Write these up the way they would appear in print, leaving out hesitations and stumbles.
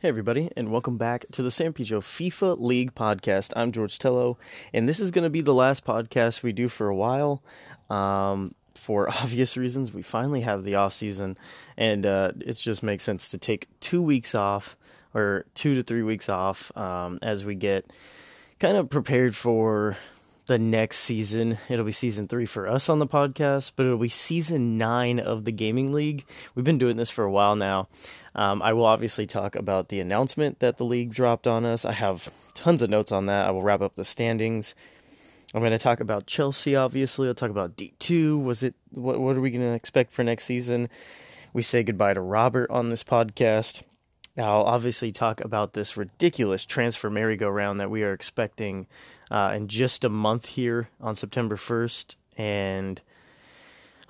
Hey everybody, and welcome back to the San Pedro FIFA League podcast. I'm George Tello, and this is going to be the last podcast we do for a while. For obvious reasons, we finally have the off season, and it just makes sense to take 2 weeks off, or 2 to 3 weeks off, as we get kind of prepared for the next season. It'll be season 3 for us on the podcast, but it'll be season 9 of the Gaming League. We've been doing this for a while now. I will obviously talk about the announcement that the league dropped on us. I have tons of notes on that. I will wrap up the standings. I'm going to talk about Chelsea, obviously. I'll talk about D2. What are we going to expect for next season? We say goodbye to Robert on this podcast. I'll obviously talk about this ridiculous transfer merry-go-round that we are expecting in just a month here on September 1st. And,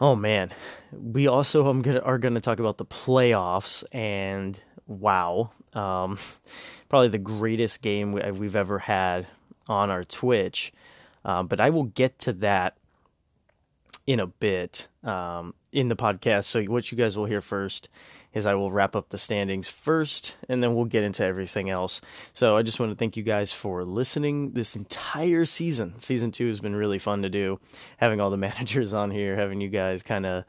oh man, we also are going to talk about the playoffs. And, wow, probably the greatest game we've ever had on our Twitch. But I will get to that in a bit in the podcast. So what you guys will hear first is I will wrap up the standings first, and then we'll get into everything else. So I just want to thank you guys for listening this entire season. Season 2 has been really fun to do. Having all the managers on here, having you guys kind of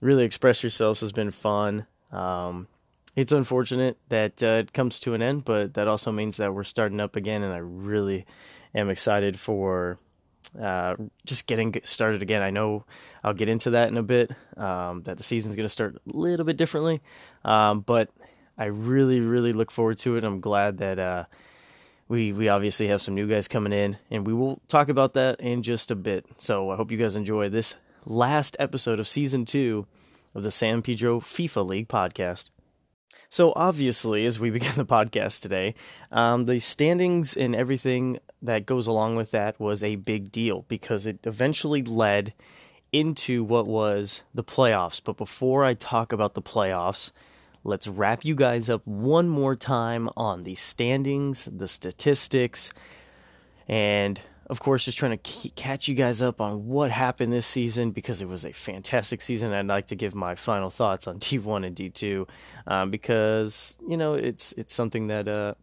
really express yourselves has been fun. It's unfortunate that it comes to an end, but that also means that we're starting up again, and I really am excited for just getting started again. I know I'll get into that in a bit, that the season's going to start a little bit differently, but I really, really look forward to it. I'm glad that we obviously have some new guys coming in, and we will talk about that in just a bit. So I hope you guys enjoy this last episode of Season 2 of the San Pedro FIFA League podcast. So obviously, as we begin the podcast today, the standings and everything that goes along with that was a big deal because it eventually led into what was the playoffs. But before I talk about the playoffs, let's wrap you guys up one more time on the standings, the statistics, and of course, just trying to catch you guys up on what happened this season because it was a fantastic season. I'd like to give my final thoughts on D1 and D2 because, you know, it's something that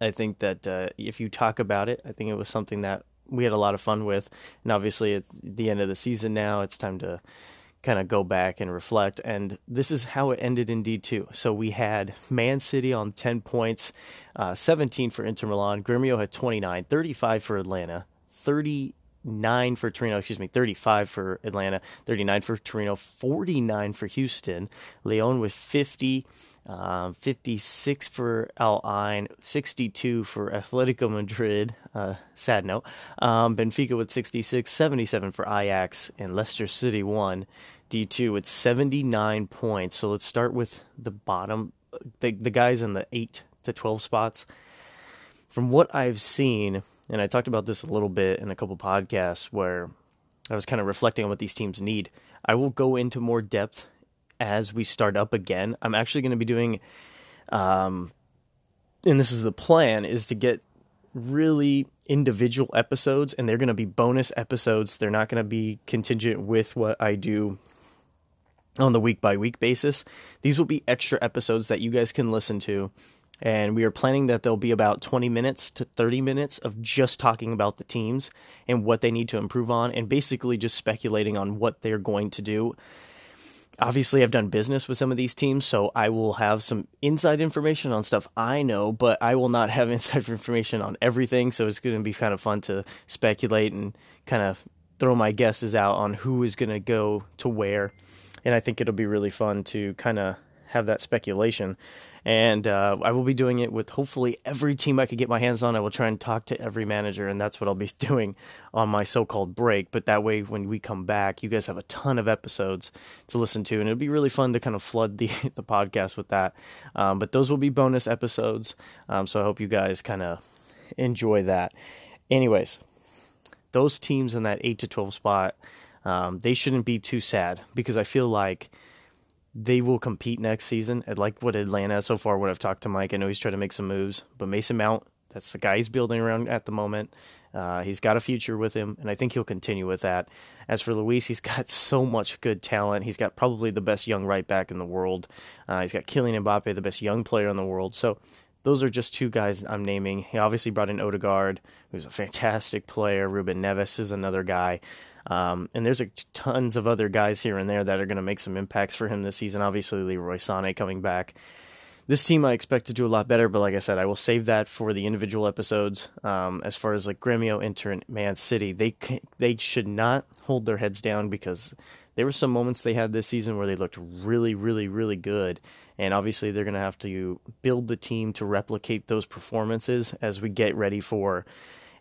I think that if you talk about it, I think it was something that we had a lot of fun with. And obviously, it's the end of the season now. It's time to kind of go back and reflect. And this is how it ended in D2. So we had Man City on 10 points, 17 for Inter Milan. Grêmio had 29, 35 for Atlanta, 35 for Atlanta, 39 for Torino, 49 for Houston. Leon with 50, 56 for Al Ain, 62 for Atletico Madrid, sad note. Benfica with 66, 77 for Ajax, and Leicester City won D2 with 79 points. So let's start with the bottom, the guys in the 8 to 12 spots. From what I've seen, and I talked about this a little bit in a couple podcasts where I was kind of reflecting on what these teams need. I will go into more depth as we start up again. I'm actually going to be doing, and this is the plan, is to get really individual episodes, and they're going to be bonus episodes. They're not going to be contingent with what I do on the week-by-week basis. These will be extra episodes that you guys can listen to. And we are planning that there'll be about 20 minutes to 30 minutes of just talking about the teams and what they need to improve on and basically just speculating on what they're going to do. Obviously, I've done business with some of these teams, so I will have some inside information on stuff I know, but I will not have inside information on everything. So it's going to be kind of fun to speculate and kind of throw my guesses out on who is going to go to where. And I think it'll be really fun to kind of have that speculation. And I will be doing it with hopefully every team I could get my hands on. I will try and talk to every manager, and that's what I'll be doing on my so-called break. But that way, when we come back, you guys have a ton of episodes to listen to, and it'll be really fun to kind of flood the podcast with that. But those will be bonus episodes, so I hope you guys kind of enjoy that. Anyways, those teams in that 8 to 12 spot, they shouldn't be too sad because I feel like they will compete next season. I like what Atlanta so far, what I've talked to Mike. I know he's trying to make some moves, but Mason Mount, That's the guy he's building around at the moment. He's got a future with him, and I think he'll continue with that. As for Luis, he's got so much good talent. He's got probably the best young right back in the world. He's got Kylian Mbappe, the best young player in the world. So those are just two guys I'm naming. He obviously brought in Odegaard, who's a fantastic player. Ruben Neves is another guy. And there's tons of other guys here and there that are going to make some impacts for him this season. Obviously, Leroy Sané coming back. This team I expect to do a lot better, but like I said, I will save that for the individual episodes. As far as like Grêmio, Inter, and Man City, they should not hold their heads down, because there were some moments they had this season where they looked really, really, really good. And obviously they're going to have to build the team to replicate those performances as we get ready for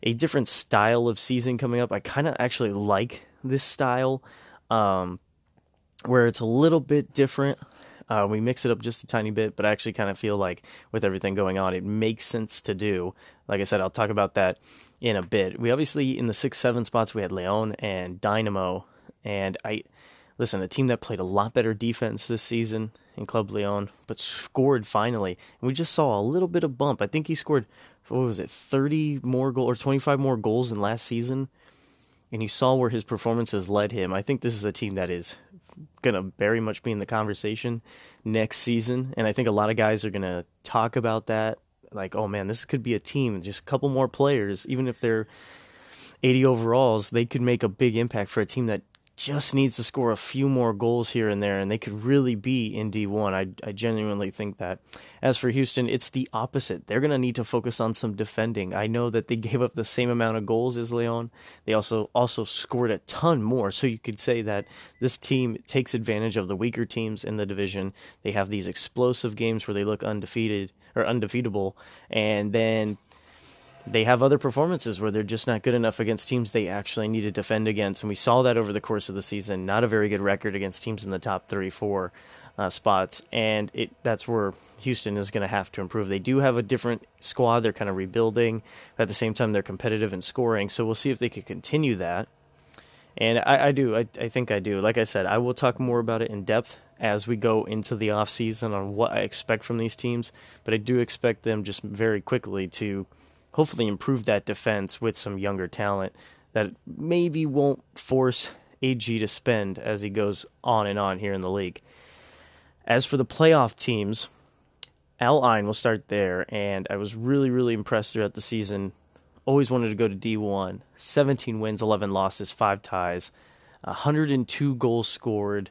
a different style of season coming up. I kind of actually like this style where it's a little bit different. We mix it up just a tiny bit, but I actually kind of feel like with everything going on, it makes sense to do. Like I said, I'll talk about that in a bit. We obviously, in the 6-7 spots, we had Leon and Dynamo. And listen, a team that played a lot better defense this season in Club Leon, but scored finally. And we just saw a little bit of bump. I think he scored, 30 more goals or 25 more goals than last season. And you saw where his performances led him. I think this is a team that is going to very much be in the conversation next season. And I think a lot of guys are going to talk about that. Like, oh man, this could be a team. Just a couple more players, even if they're 80 overalls, they could make a big impact for a team that just needs to score a few more goals here and there, and they could really be in D1. I genuinely think that. As for Houston, it's the opposite. They're going to need to focus on some defending. I know that they gave up the same amount of goals as Leon. They also scored a ton more, so you could say that this team takes advantage of the weaker teams in the division. They have these explosive games where they look undefeated or undefeatable, and then they have other performances where they're just not good enough against teams they actually need to defend against. And we saw that over the course of the season. Not a very good record against teams in the top 3-4 spots. And that's where Houston is going to have to improve. They do have a different squad. They're kind of rebuilding. But at the same time, they're competitive in scoring. So we'll see if they can continue that. And I think I do. Like I said, I will talk more about it in depth as we go into the offseason on what I expect from these teams. But I do expect them just very quickly to hopefully improve that defense with some younger talent that maybe won't force AG to spend as he goes on and on here in the league. As for the playoff teams, Al Ain will start there, and I was really, really impressed throughout the season. Always wanted to go to D1. 17 wins, 11 losses, 5 ties, 102 goals scored.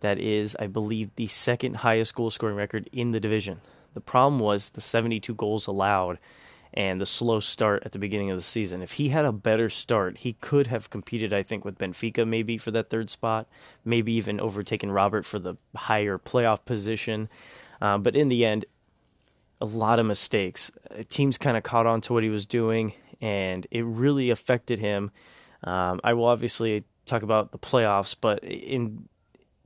That is, I believe, the second highest goal scoring record in the division. The problem was the 72 goals allowed and the slow start at the beginning of the season. If he had a better start, he could have competed, I think, with Benfica maybe for that third spot, maybe even overtaken Robert for the higher playoff position. But in the end, a lot of mistakes. Teams kind of caught on to what he was doing, and it really affected him. I will obviously talk about the playoffs, but in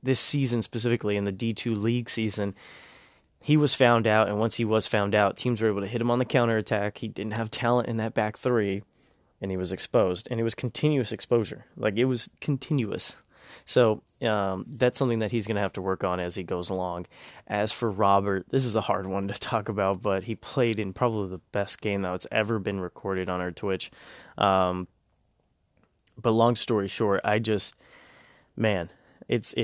this season specifically, in the D2 league season, he was found out, and once he was found out, teams were able to hit him on the counterattack. He didn't have talent in that back three, and he was exposed. And it was continuous exposure. Like, it was continuous. So that's something that he's going to have to work on as he goes along. As for Robert, this is a hard one to talk about, but he played in probably the best game that's ever been recorded on our Twitch. But long story short, it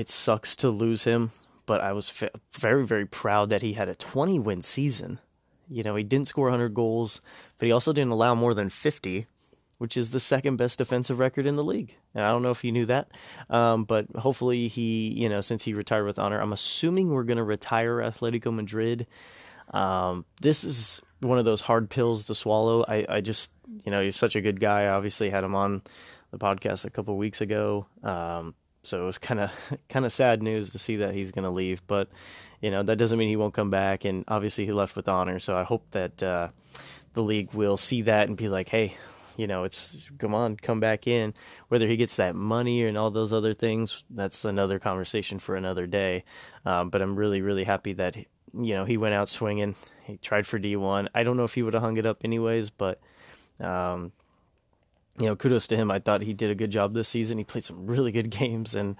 sucks to lose him. But I was very, very proud that he had a 20-win season. You know, he didn't score 100 goals, but he also didn't allow more than 50, which is the second-best defensive record in the league. And I don't know if you knew that, but hopefully since he retired with honor, I'm assuming we're going to retire Atletico Madrid. This is one of those hard pills to swallow. I just he's such a good guy. I obviously had him on the podcast a couple weeks ago. So it was kind of sad news to see that he's going to leave, but that doesn't mean he won't come back. And obviously he left with honor. So I hope that the league will see that and be like, hey, it's come back in. Whether he gets that money and all those other things, that's another conversation for another day. But I'm really, really happy that he went out swinging. He tried for D1. I don't know if he would have hung it up anyways, but kudos to him. I thought he did a good job this season. He played some really good games, and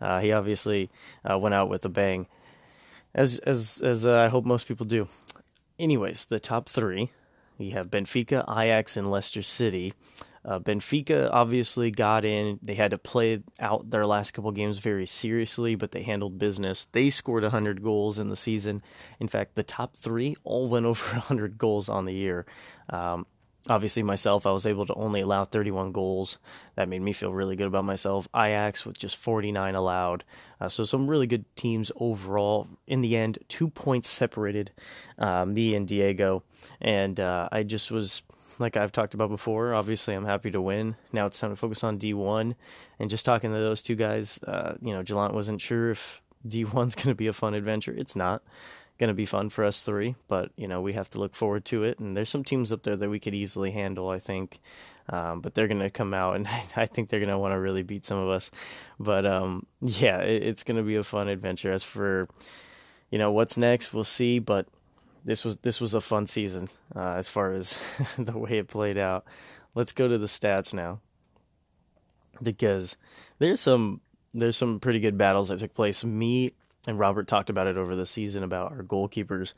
he obviously went out with a bang, as I hope most people do. Anyways, the top three You have Benfica, Ajax, and Leicester City. Benfica obviously got in. They had to play out their last couple games very seriously, but they handled business. They scored 100 goals in the season. In fact, the top three all went over 100 goals on the year. Obviously, myself, I was able to only allow 31 goals. That made me feel really good about myself. Ajax with just 49 allowed. So some really good teams overall. In the end, 2 points separated me and Diego. And I just was, like I've talked about before, obviously I'm happy to win. Now it's time to focus on D1. And just talking to those two guys, Jalant wasn't sure if D1's going to be a fun adventure. It's not going to be fun for us three, but we have to look forward to it, and there's some teams up there that we could easily handle, I think, but they're going to come out, and I think they're going to want to really beat some of us, but yeah, it's going to be a fun adventure. As for what's next, we'll see, but this was a fun season as far as the way it played out. Let's go to the stats now, because there's some pretty good battles that took place. Me and Robert talked about it over the season about our goalkeepers,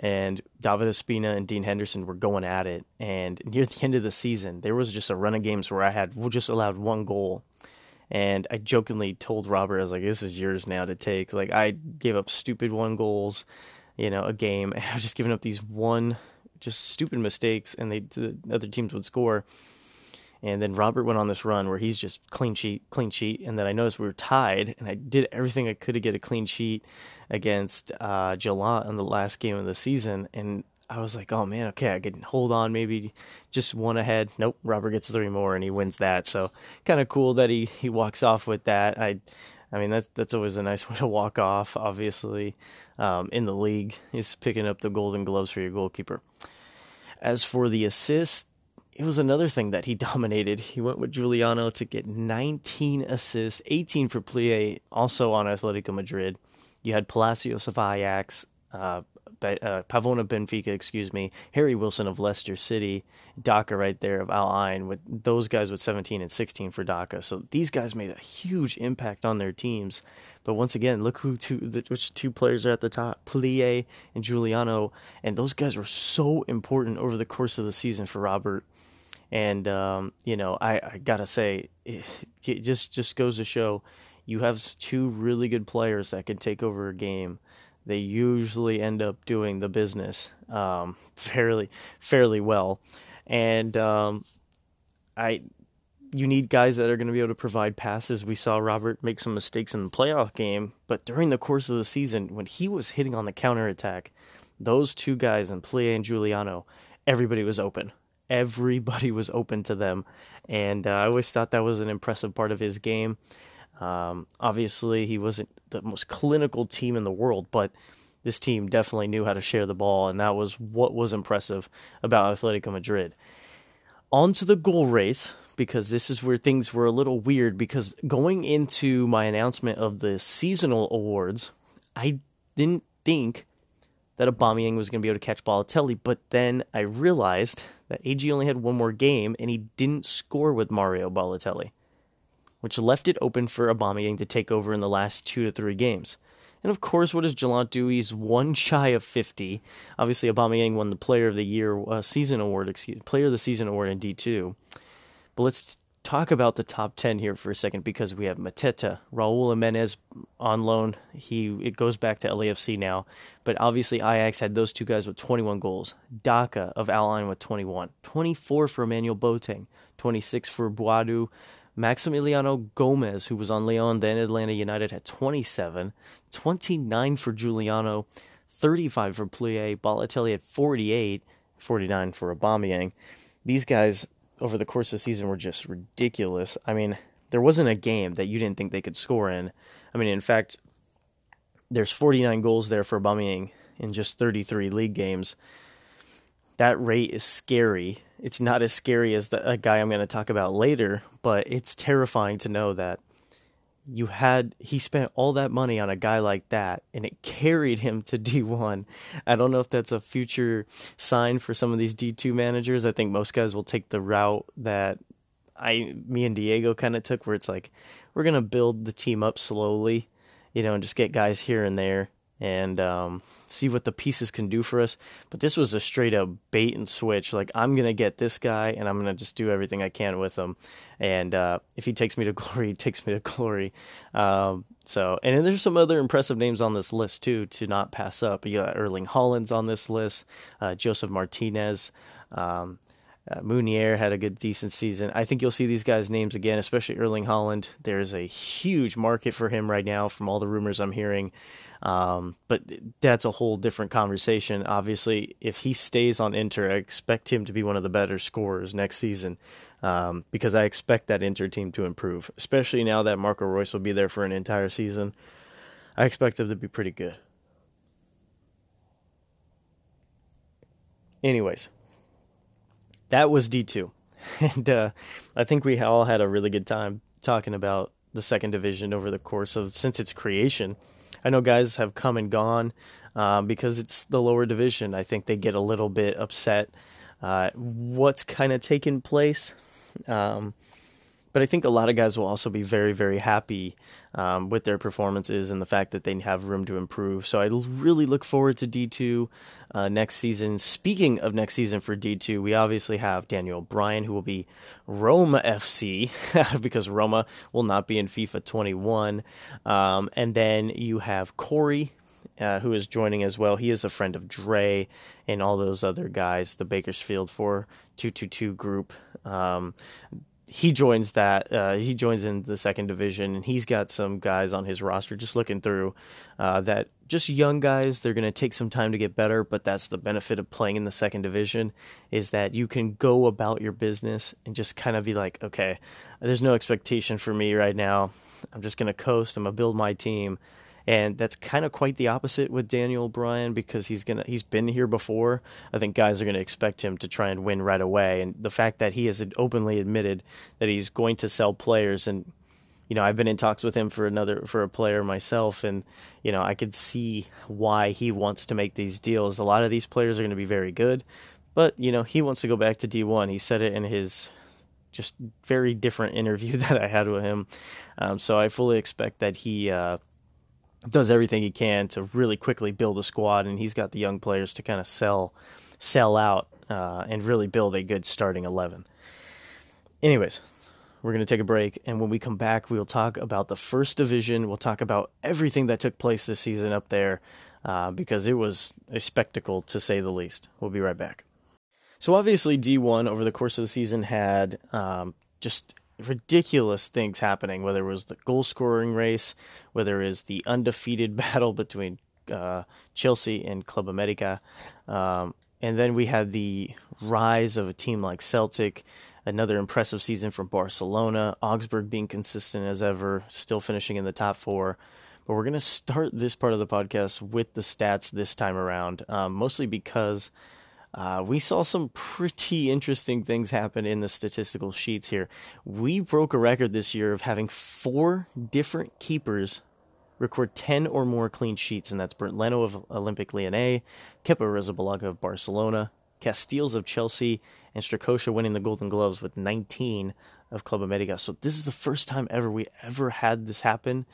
and David Ospina and Dean Henderson were going at it. And near the end of the season, there was just a run of games where I had just allowed one goal. And I jokingly told Robert, I was like, this is yours now to take. Like, I gave up stupid one goals, a game. And I was just giving up these just stupid mistakes, and the other teams would score. And then Robert went on this run where he's just clean sheet, and then I noticed we were tied, and I did everything I could to get a clean sheet against Jalant in the last game of the season, and I was like, oh man, okay, I can hold on, maybe just one ahead. Nope, Robert gets three more, and he wins that, so kind of cool that he walks off with that. I mean, that's always a nice way to walk off, obviously, in the league, is picking up the golden gloves for your goalkeeper. As for the assists, it was another thing that he dominated. He went with Giuliano to get 19 assists, 18 for Plie, also on Atletico Madrid. You had Palacios of Ajax, Pavon of Benfica, Harry Wilson of Leicester City, Daka right there of Al Ain, with those guys with 17 and 16 for Daka. So these guys made a huge impact on their teams. But once again, look which two players are at the top, Plie and Giuliano, and those guys were so important over the course of the season for Robert. And, I got to say, it just goes to show you have two really good players that can take over a game. They usually end up doing the business fairly well. And you need guys that are going to be able to provide passes. We saw Robert make some mistakes in the playoff game, but during the course of the season, when he was hitting on the counterattack, those two guys, in Plie and Giuliano, everybody was open. Everybody was open to them. And I always thought that was an impressive part of his game. Obviously, he wasn't the most clinical team in the world, but this team definitely knew how to share the ball, and that was what was impressive about Atletico Madrid. On to the goal race, because this is where things were a little weird, because going into my announcement of the seasonal awards, I didn't think that Aubameyang was going to be able to catch Balotelli, but then I realized that AG only had one more game, and he didn't score with Mario Balotelli, which left it open for Aubameyang to take over in the last 2 to 3 games. And of course, what does Jalant do? He's one shy of 50. Obviously, Aubameyang won the Player of the Year Player of the Season award in D2. But let's talk about the top 10 here for a second, because we have Mateta, Raul Jimenez on loan. It goes back to LAFC now, but obviously Ajax had those two guys with 21 goals. Daka of Al Ain with 21, 24 for Emmanuel Boateng, 26 for Boadu. Maximiliano Gomez, who was on Leon, then Atlanta United, had 27, 29 for Giuliano, 35 for Plie, Balotelli had 48, 49 for Aubameyang. These guys, over the course of the season, were just ridiculous. I mean, there wasn't a game that you didn't think they could score in. I mean, in fact, there's 49 goals there for Aubameyang in just 33 league games. That rate is scary. It's not as scary as the guy I'm going to talk about later, but it's terrifying to know that he spent all that money on a guy like that, and it carried him to D1. I don't know if that's a future sign for some of these D2 managers. I think most guys will take the route that me and Diego kind of took, where it's like, we're going to build the team up slowly, and just get guys here and there. and see what the pieces can do for us. But this was a straight up bait and switch. Like, I'm going to get this guy and I'm going to just do everything I can with him. And if he takes me to glory, he takes me to glory. And then there's some other impressive names on this list too, to not pass up. You got Erling Haaland's on this list, Joseph Martinez, Mounier had a good, decent season. I think you'll see these guys' names again, especially Erling Haaland. There's a huge market for him right now from all the rumors I'm hearing. But that's a whole different conversation. Obviously, if he stays on Inter, I expect him to be one of the better scorers next season, because I expect that Inter team to improve, especially now that Marco Reus will be there for an entire season. I expect them to be pretty good. Anyways. That was D2, and I think we all had a really good time talking about the second division over the course of, since its creation. I know guys have come and gone because it's the lower division. I think they get a little bit upset what's kind of taken place, but I think a lot of guys will also be very, very happy with their performances and the fact that they have room to improve. So I really look forward to D2 next season. Speaking of next season for D2, we obviously have Daniel Bryan, who will be Roma FC because Roma will not be in FIFA 21. And then you have Corey, who is joining as well. He is a friend of Dre and all those other guys, the Bakersfield 4222 group. He joins that. He joins in the second division, and he's got some guys on his roster. Just looking through that, just young guys. They're going to take some time to get better, but that's the benefit of playing in the second division, is that you can go about your business and just kind of be like, okay, there's no expectation for me right now. I'm just going to coast. I'm going to build my team. And that's kind of quite the opposite with Daniel Bryan, because he's been here before. I think guys are going to expect him to try and win right away. And the fact that he has openly admitted that he's going to sell players, and you know, I've been in talks with him for a player myself, and you know, I could see why he wants to make these deals. A lot of these players are going to be very good, but you know, he wants to go back to D1. He said it in his just very different interview that I had with him. So I fully expect that he does everything he can to really quickly build a squad, and he's got the young players to kind of sell out and really build a good starting 11. Anyways, we're going to take a break, and when we come back, we'll talk about the first division. We'll talk about everything that took place this season up there because it was a spectacle, to say the least. We'll be right back. So obviously D1 over the course of the season had just ridiculous things happening, whether it was the goal scoring race, whether it is the undefeated battle between Chelsea and Club America, and then we had the rise of a team like Celtic, another impressive season from Barcelona, Augsburg being consistent as ever, still finishing in the top four. But we're going to start this part of the podcast with the stats this time around, mostly because we saw some pretty interesting things happen in the statistical sheets here. We broke a record this year of having 4 different keepers record 10 or more clean sheets, and that's Bernt Leno of Olympic Lyonnais, Kepa Arrizabalaga of Barcelona, Castells of Chelsea, and Strakosha winning the Golden Gloves with 19 of Club America. So this is the first time ever we ever had this happen.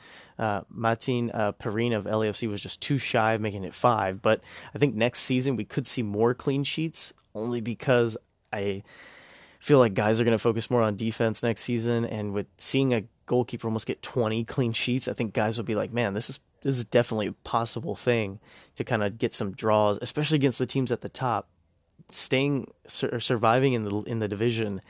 Martin Perin of LAFC was just 2 shy of making it 5, but I think next season we could see more clean sheets, only because I feel like guys are going to focus more on defense next season, and with seeing a goalkeeper almost get 20 clean sheets, I think guys will be like, man, this is definitely a possible thing to kind of get some draws, especially against the teams at the top. Staying or surviving in the division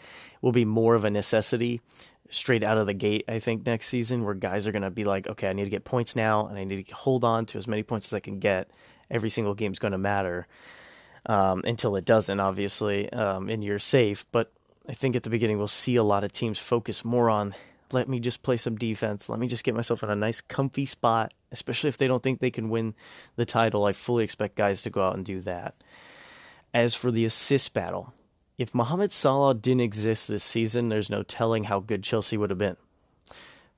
will be more of a necessity straight out of the gate, I think, next season, where guys are going to be like, okay, I need to get points now, and I need to hold on to as many points as I can get. Every single game is going to matter until it doesn't, obviously, and you're safe. But I think at the beginning we'll see a lot of teams focus more on, let me just play some defense. Let me just get myself in a nice, comfy spot, especially if they don't think they can win the title. I fully expect guys to go out and do that. As for the assist battle, if Mohamed Salah didn't exist this season, there's no telling how good Chelsea would have been.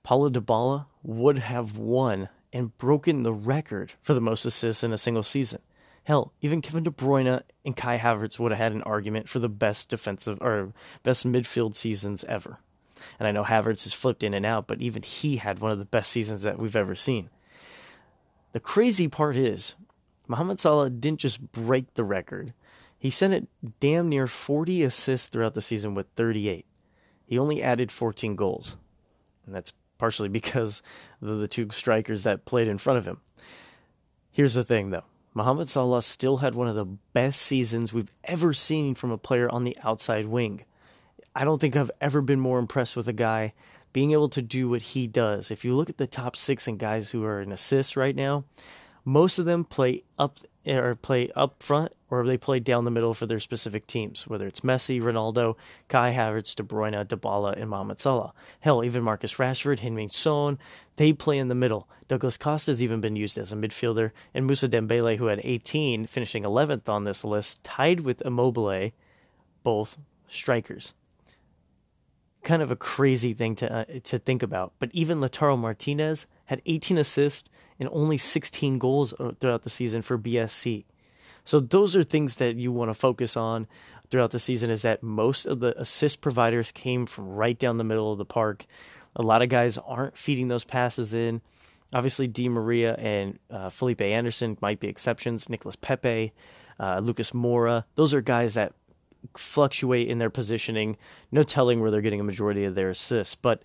Paulo Dybala would have won and broken the record for the most assists in a single season. Hell, even Kevin De Bruyne and Kai Havertz would have had an argument for the best defensive or best midfield seasons ever. And I know Havertz has flipped in and out, but even he had one of the best seasons that we've ever seen. The crazy part is, Mohamed Salah didn't just break the record. He sent it damn near 40 assists throughout the season with 38. He only added 14 goals. And that's partially because of the two strikers that played in front of him. Here's the thing, though. Mohamed Salah still had one of the best seasons we've ever seen from a player on the outside wing. I don't think I've ever been more impressed with a guy being able to do what he does. If you look at the top six and guys who are in assists right now, most of them play up front or they play down the middle for their specific teams, whether it's Messi, Ronaldo, Kai Havertz, De Bruyne, Dybala, and Mohamed Salah. Hell, even Marcus Rashford, Heung-min Son, they play in the middle. Douglas Costa's even been used as a midfielder, and Moussa Dembele, who had 18, finishing 11th on this list, tied with Immobile, both strikers. Kind of a crazy thing to think about. But even Lautaro Martinez had 18 assists and only 16 goals throughout the season for BSC. So those are things that you want to focus on throughout the season, is that most of the assist providers came from right down the middle of the park. A lot of guys aren't feeding those passes in. Obviously, Di Maria and Felipe Anderson might be exceptions. Nicolas Pepe, Lucas Moura. Those are guys that fluctuate in their positioning. No telling where they're getting a majority of their assists. But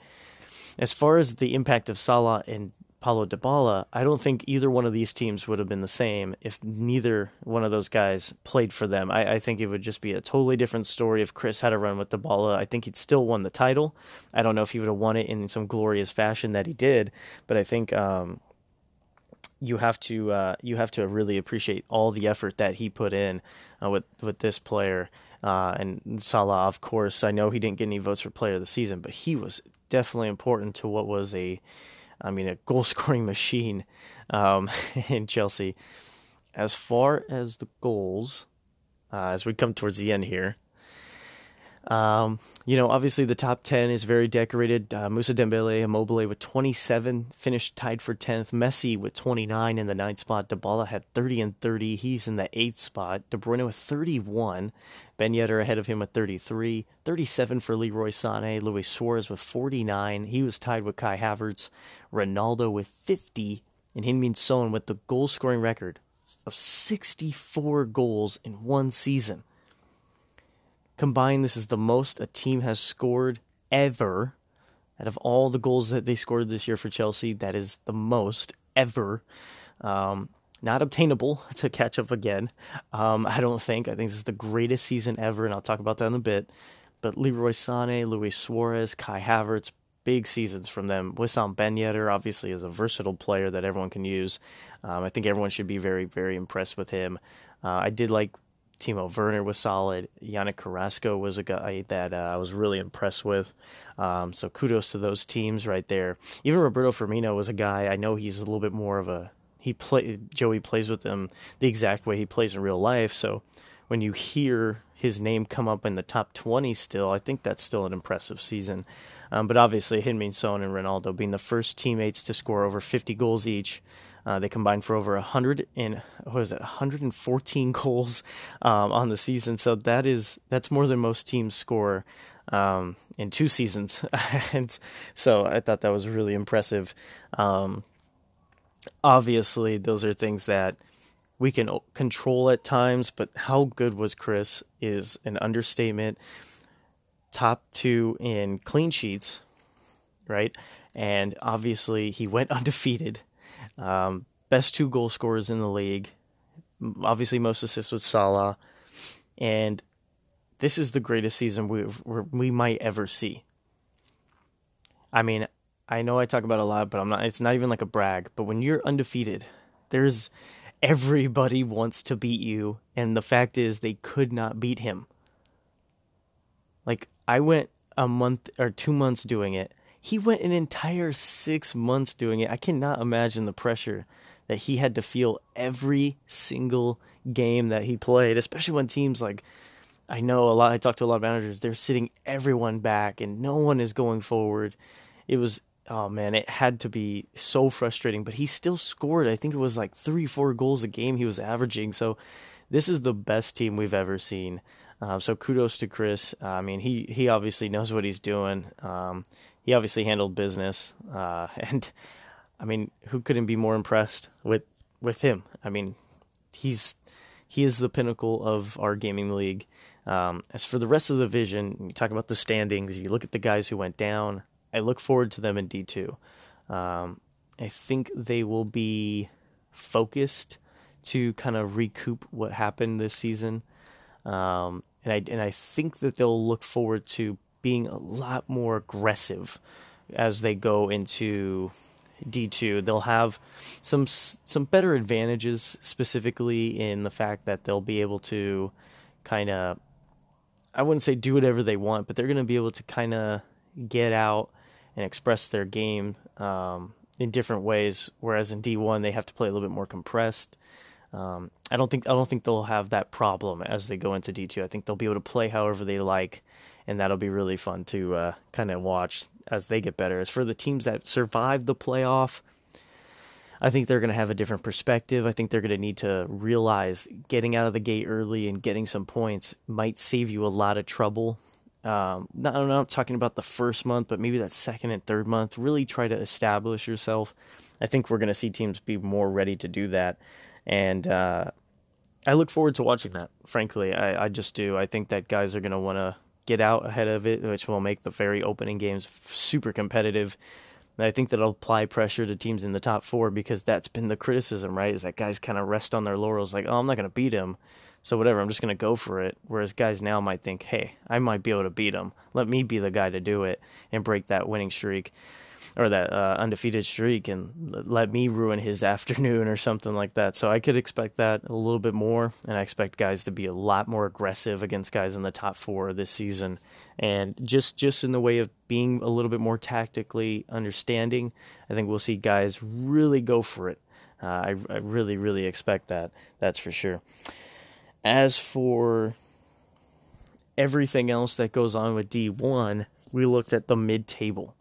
as far as the impact of Salah and Paulo Dybala, I don't think either one of these teams would have been the same if neither one of those guys played for them. I think it would just be a totally different story if Chris had a run with Dybala. I think he'd still won the title. I don't know if he would have won it in some glorious fashion that he did, but I think you have to really appreciate all the effort that he put in with this player. And Salah, of course, I know he didn't get any votes for player of the season, but he was definitely important to what was a goal-scoring machine in Chelsea. As far as the goals, as we come towards the end here, obviously the top 10 is very decorated. Moussa Dembele, Immobile with 27, finished tied for 10th. Messi with 29 in the 9th spot. Dybala had 30 and 30. He's in the 8th spot. De Bruyne with 31. Ben Yedder ahead of him with 33. 37 for Leroy Sané. Luis Suarez with 49. He was tied with Kai Havertz. Ronaldo with 50. And Heung-min Son with the goal-scoring record of 64 goals in one season. Combined, this is the most a team has scored ever. Out of all the goals that they scored this year for Chelsea, that is the most ever. Not obtainable to catch up again, I don't think. I think this is the greatest season ever, and I'll talk about that in a bit. But Leroy Sané, Luis Suarez, Kai Havertz, big seasons from them. Wissam Ben Yedder, obviously, is a versatile player that everyone can use. I think everyone should be very, very impressed with him. I did like Timo Werner was solid. Yannick Carrasco was a guy that I was really impressed with. So kudos to those teams right there. Even Roberto Firmino was a guy. I know he's a little bit more of a... Joey plays with him the exact way he plays in real life. So when you hear his name come up in the top 20 still, I think that's still an impressive season. But obviously, Heung-min Son and Ronaldo being the first teammates to score over 50 goals each. They combined for over 114 goals on the season. So that's more than most teams score in two seasons. And so I thought that was really impressive. Obviously, those are things that we can control at times, but how good was Chris is an understatement. Top two in clean sheets, right? And obviously, he went undefeated. Best two goal scorers in the league. Obviously, most assists with Salah. And this is the greatest season we might ever see. I mean, I know I talk about it a lot, but it's not even like a brag. But when you're undefeated, everybody wants to beat you. And the fact is, they could not beat him. Like, I went a month or 2 months doing it. He went an entire 6 months doing it. I cannot imagine the pressure that he had to feel every single game that he played, especially when teams like, I know I talked to a lot of managers, they're sitting everyone back and no one is going forward. It was, oh man, it had to be so frustrating, but he still scored. I think it was like 3-4 goals a game he was averaging. So this is the best team we've ever seen. So kudos to Chris. I mean, he obviously knows what he's doing. He obviously handled business, and I mean, who couldn't be more impressed with with him. I mean, he is the pinnacle of our gaming league. As for the rest of the division, you talk about the standings, you look at the guys who went down, I look forward to them in D2. I think they will be focused to kind of recoup what happened this season. And I think that they'll look forward to being a lot more aggressive as they go into D2. They'll have some better advantages, specifically in the fact that they'll be able to kind of, I wouldn't say do whatever they want, but they're going to be able to kind of get out and express their game in different ways, whereas in D1 they have to play a little bit more compressed. I don't think they'll have that problem as they go into D2. I think they'll be able to play however they like, and that'll be really fun to kind of watch as they get better. As for the teams that survived the playoff, I think they're going to have a different perspective. I think they're going to need to realize getting out of the gate early and getting some points might save you a lot of trouble. I'm not talking about the first month, but maybe that second and third month. Really try to establish yourself. I think we're going to see teams be more ready to do that. And I look forward to watching that, frankly. I just do. I think that guys are going to want to get out ahead of it, which will make the very opening games super competitive. And I think that'll apply pressure to teams in the top four, because that's been the criticism, right? Is that guys kind of rest on their laurels, like, oh, I'm not going to beat him, so whatever, I'm just going to go for it. Whereas guys now might think, hey, I might be able to beat him. Let me be the guy to do it and break that winning streak or that undefeated streak, and let me ruin his afternoon or something like that. So I could expect that a little bit more, and I expect guys to be a lot more aggressive against guys in the top four this season. And just in the way of being a little bit more tactically understanding, I think we'll see guys really go for it. I really, really expect that. That's for sure. As for everything else that goes on with D1, we looked at the mid-table,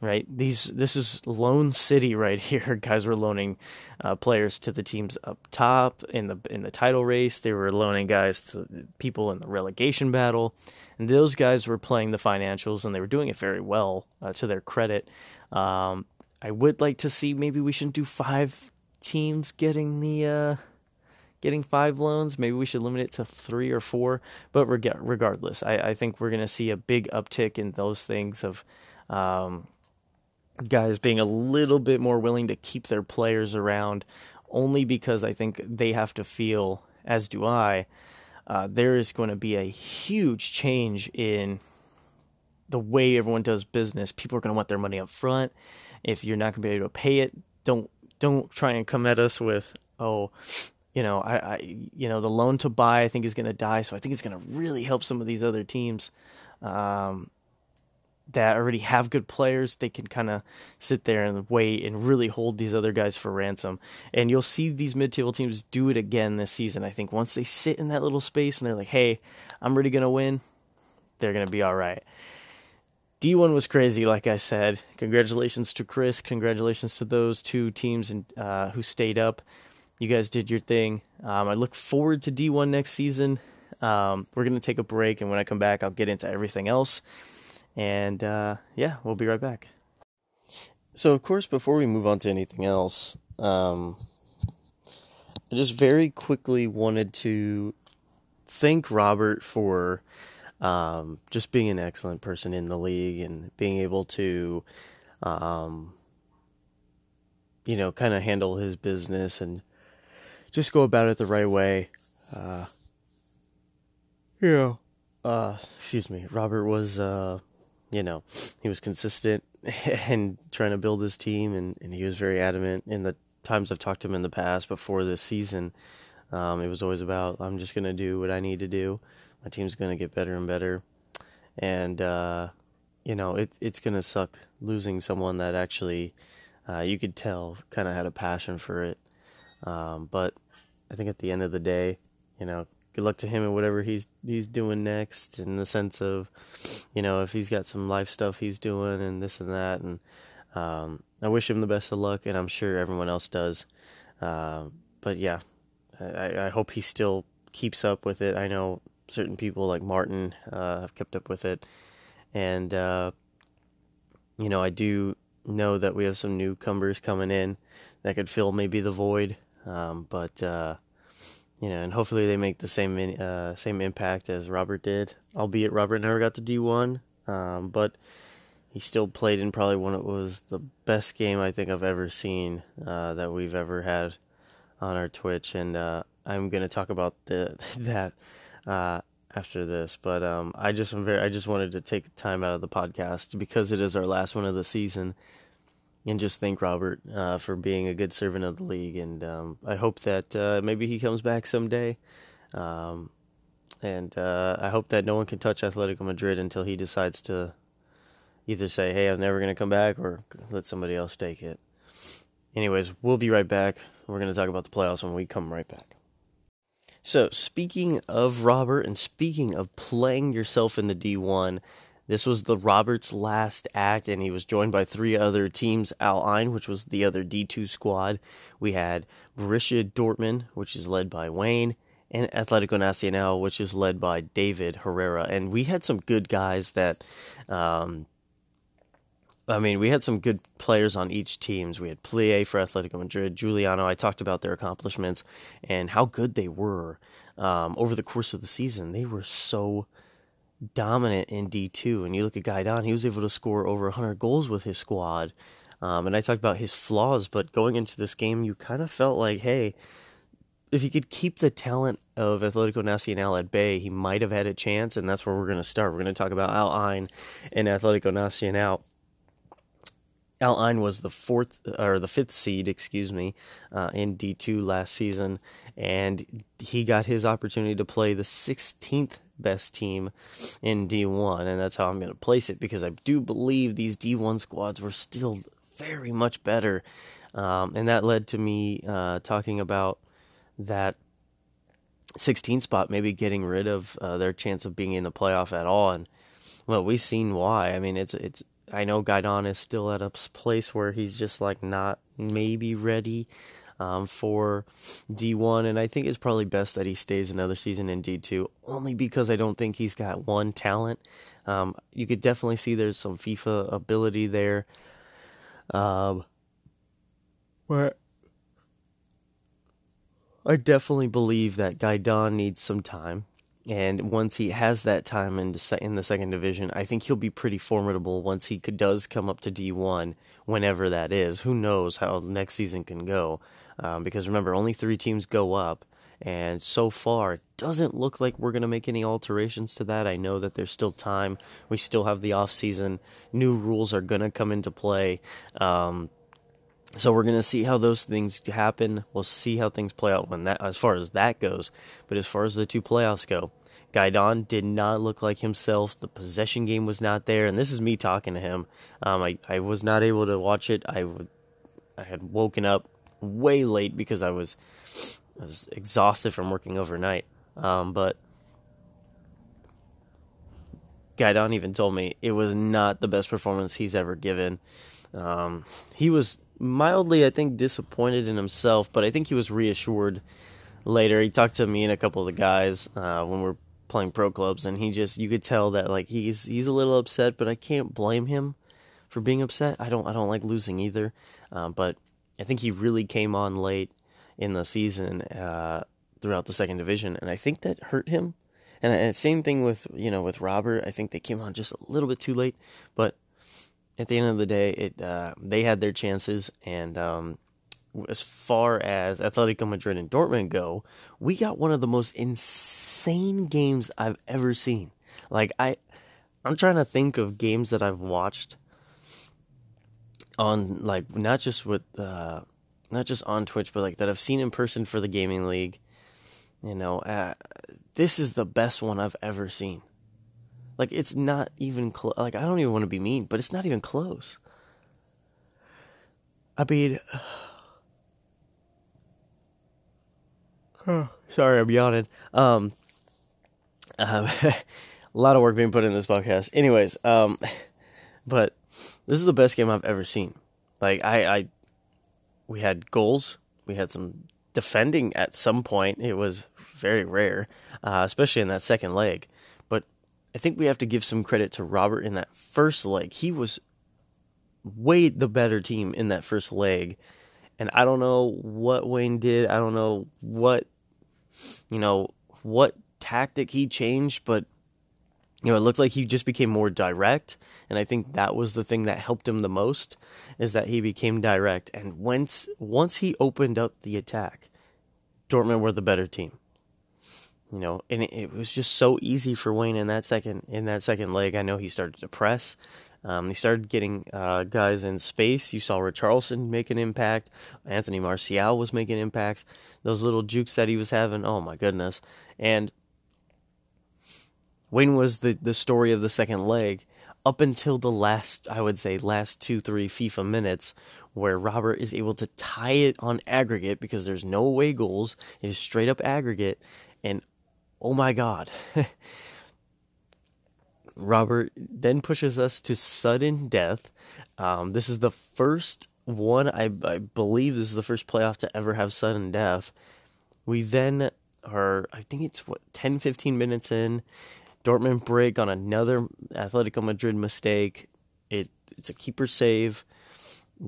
right? This is loan city right here. Guys were loaning players to the teams up top in the title race. They were loaning guys to people in the relegation battle, and those guys were playing the financials, and they were doing it very well, to their credit. I would like to see, maybe we shouldn't do 5 teams getting the. Getting 5 loans, maybe we should limit it to 3 or 4. But regardless, I think we're going to see a big uptick in those things of guys being a little bit more willing to keep their players around, only because I think they have to feel, as do I, there is going to be a huge change in the way everyone does business. People are going to want their money up front. If you're not going to be able to pay it, don't try and come at us with, oh, you know, I the loan to buy, I think, is going to die. So I think it's going to really help some of these other teams that already have good players. They can kind of sit there and wait and really hold these other guys for ransom. And you'll see these mid-table teams do it again this season. I think once they sit in that little space and they're like, hey, I'm really going to win, they're going to be all right. D1 was crazy, like I said. Congratulations to Chris. Congratulations to those 2 teams who stayed up. You guys did your thing. I look forward to D1 next season. We're going to take a break, and when I come back, I'll get into everything else. And, yeah, we'll be right back. So, of course, before we move on to anything else, I just very quickly wanted to thank Robert for just being an excellent person in the league and being able to, kind of handle his business and just go about it the right way. Robert was, he was consistent and trying to build his team, and he was very adamant. In the times I've talked to him in the past before this season, it was always about, I'm just going to do what I need to do. My team's going to get better and better. And, it's going to suck losing someone that actually you could tell kind of had a passion for it. But I think at the end of the day, good luck to him and whatever he's doing next, in the sense of, if he's got some life stuff he's doing and this and that. And I wish him the best of luck, and I'm sure everyone else does. But yeah, I hope he still keeps up with it. I know certain people like Martin have kept up with it. And, I do know that we have some newcomers coming in that could fill maybe the void. You know, and hopefully they make the same impact as Robert did. Albeit Robert never got to D1, but he still played in probably one that was the best game I think I've ever seen that we've ever had on our Twitch. And I'm gonna talk about that after this. But I just wanted to take time out of the podcast because it is our last one of the season. And just thank Robert for being a good servant of the league. And I hope that maybe he comes back someday. I hope that no one can touch Atletico Madrid until he decides to either say, hey, I'm never going to come back, or let somebody else take it. Anyways, we'll be right back. We're going to talk about the playoffs when we come right back. So speaking of Robert and speaking of playing yourself in the D1, this was the Robert's last act, and he was joined by three other teams. Al Ain, which was the other D2 squad. We had Borussia Dortmund, which is led by Wayne, and Atlético Nacional, which is led by David Herrera. And we had some good guys that, we had some good players on each teams. We had Plie for Atlético Madrid, Giuliano. I talked about their accomplishments and how good they were over the course of the season. They were so dominant in D2, and you look at Gaidon, he was able to score over 100 goals with his squad, and I talked about his flaws, but going into this game, you kind of felt like, hey, if he could keep the talent of Atlético Nacional at bay, he might have had a chance, and that's where we're going to start. We're going to talk about Al Ain and Atlético Nacional. Al Ain was the fifth seed, in D2 last season, and he got his opportunity to play the 16th best team in D1, and that's how I'm going to place it, because I do believe these D1 squads were still very much better, and that led to me talking about that 16 spot maybe getting rid of their chance of being in the playoff at all. And well, we've seen why. I mean, it's I know Gaidon is still at a place where he's just like not maybe ready for D1, and I think it's probably best that he stays another season in D2, only because I don't think he's got one talent. You could definitely see there's some FIFA ability there. But I definitely believe that Gaidon needs some time, and once he has that time in the second division, I think he'll be pretty formidable once he does come up to D1, whenever that is. Who knows how next season can go. Because remember, only 3 teams go up, and so far it doesn't look like we're going to make any alterations to that. I know that there's still time. We still have the offseason. New rules are going to come into play. So we're going to see how those things happen. We'll see how things play out as far as that goes. But as far as the 2 playoffs go, Gaidon did not look like himself. The possession game was not there, and this is me talking to him. I was not able to watch it. I had woken up way late because I was exhausted from working overnight. But Gaidon even told me it was not the best performance he's ever given. He was mildly, I think, disappointed in himself, but I think he was reassured later. He talked to me and a couple of the guys when we were playing pro clubs, and you could tell that like he's a little upset, but I can't blame him for being upset. I don't like losing either, but I think he really came on late in the season throughout the second division, and I think that hurt him. And same thing with Robert. I think they came on just a little bit too late, but at the end of the day, they had their chances, and as far as Atletico Madrid and Dortmund go, we got one of the most insane games I've ever seen. Like, I'm trying to think of games that I've watched on, like, not just on Twitch, but like that I've seen in person for the Gaming League. You know, this is the best one I've ever seen. Like, it's not even close. Like, I don't even want to be mean, but it's not even close. I mean, sorry, I'm yawning. A lot of work being put in this podcast. Anyways, but this is the best game I've ever seen. Like, we had goals. We had some defending at some point. It was very rare, especially in that second leg. I think we have to give some credit to Robert in that first leg. He was way the better team in that first leg, And I don't know what Wayne did. I don't know what, you know, what tactic he changed, but, you know, it looked like he just became more direct. And I think that was the thing that helped him the most, is that he became direct. And once he opened up the attack, Dortmund were the better team. You know, and it was just so easy for Wayne in that second leg. I know he started to press. He started getting guys in space. You saw Richarlison make an impact. Anthony Martial was making impacts. Those little jukes that he was having, oh my goodness. And Wayne was the story of the second leg up until the last 2-3 FIFA minutes, where Robert is able to tie it on aggregate, because there's no away goals. It is straight up aggregate. And oh my God, Robert then pushes us to sudden death. This is the first one, I believe this is the first playoff to ever have sudden death. We then are, I think it's 10-15 minutes in, Dortmund break on another Atletico Madrid mistake. It's a keeper save.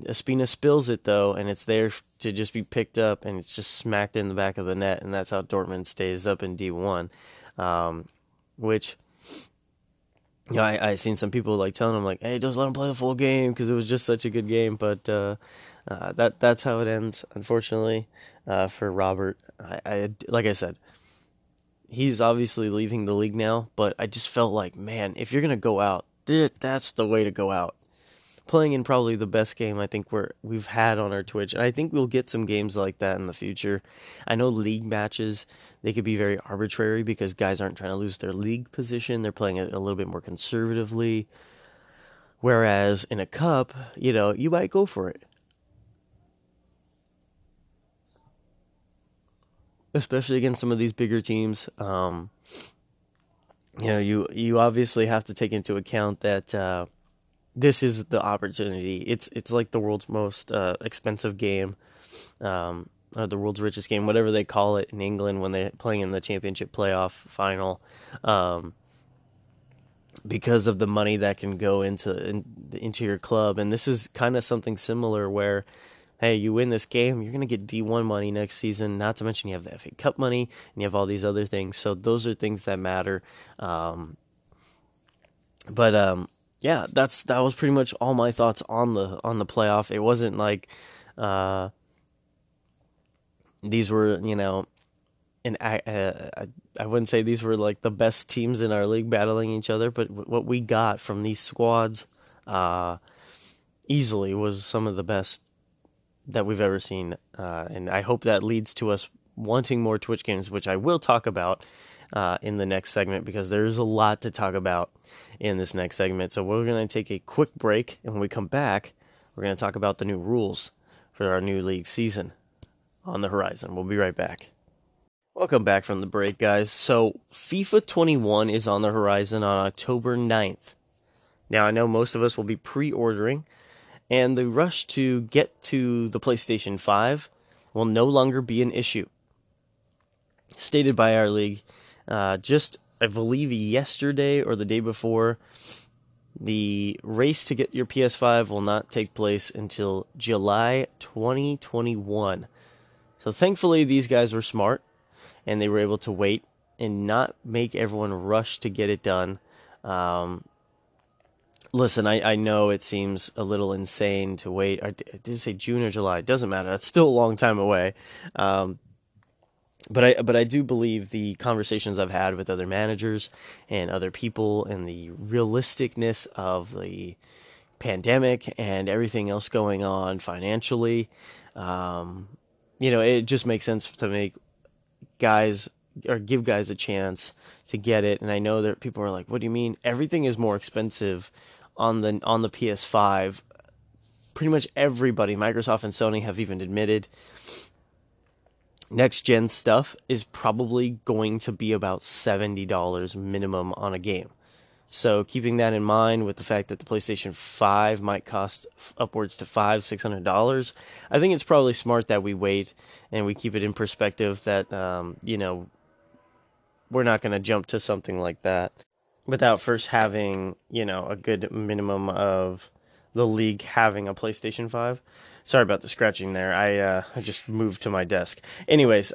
Espina spills it, though, and it's there to just be picked up, and it's just smacked in the back of the net, and that's how Dortmund stays up in D1, which, you know, I seen some people, like, telling him, like, hey, just let him play the full game, because it was just such a good game, but that's how it ends, unfortunately, for Robert. Like I said, he's obviously leaving the league now, but I just felt like, man, if you're going to go out, that's the way to go out. Playing in probably the best game I think we've had on our Twitch. And I think we'll get some games like that in the future. I know league matches, they could be very arbitrary because guys aren't trying to lose their league position. They're playing it a little bit more conservatively. Whereas in a cup, you know, you might go for it. Especially against some of these bigger teams. You know, you obviously have to take into account that... this is the opportunity. It's like the world's most expensive game, or the world's richest game, whatever they call it in England when they're playing in the championship playoff final, because of the money that can go into your club. And this is kind of something similar where, hey, you win this game, you're going to get D1 money next season, not to mention you have the FA Cup money, and you have all these other things. So those are things that matter. Yeah, that was pretty much all my thoughts on the playoff. It wasn't like these were, you know, and I wouldn't say these were like the best teams in our league battling each other, but what we got from these squads easily was some of the best that we've ever seen, and I hope that leads to us wanting more Twitch games, which I will talk about in the next segment, because there's a lot to talk about in this next segment. So we're going to take a quick break, and when we come back, we're going to talk about the new rules for our new league season on the horizon. We'll be right back. Welcome back from the break, guys. So FIFA 21 is on the horizon on October 9th. Now, I know most of us will be pre-ordering, and the rush to get to the PlayStation 5 will no longer be an issue. Stated by our league, just, I believe, yesterday or the day before, the race to get your PS5 will not take place until July 2021. So thankfully, these guys were smart, and they were able to wait and not make everyone rush to get it done. Listen, I know it seems a little insane to wait. Did it say June or July? It doesn't matter. That's still a long time away. But I do believe the conversations I've had with other managers and other people, and the realisticness of the pandemic and everything else going on financially, you know, it just makes sense to make guys, or give guys a chance to get it. And I know that people are like, "What do you mean? Everything is more expensive on the PS5." Pretty much everybody, Microsoft and Sony, have even admitted. Next gen stuff is probably going to be about $70 minimum on a game. So keeping that in mind with the fact that the PlayStation 5 might cost upwards to $500-$600, I think it's probably smart that we wait and we keep it in perspective that, you know, we're not going to jump to something like that without first having, you know, a good minimum of the league having a PlayStation 5. Sorry about the scratching there. I just moved to my desk. Anyways,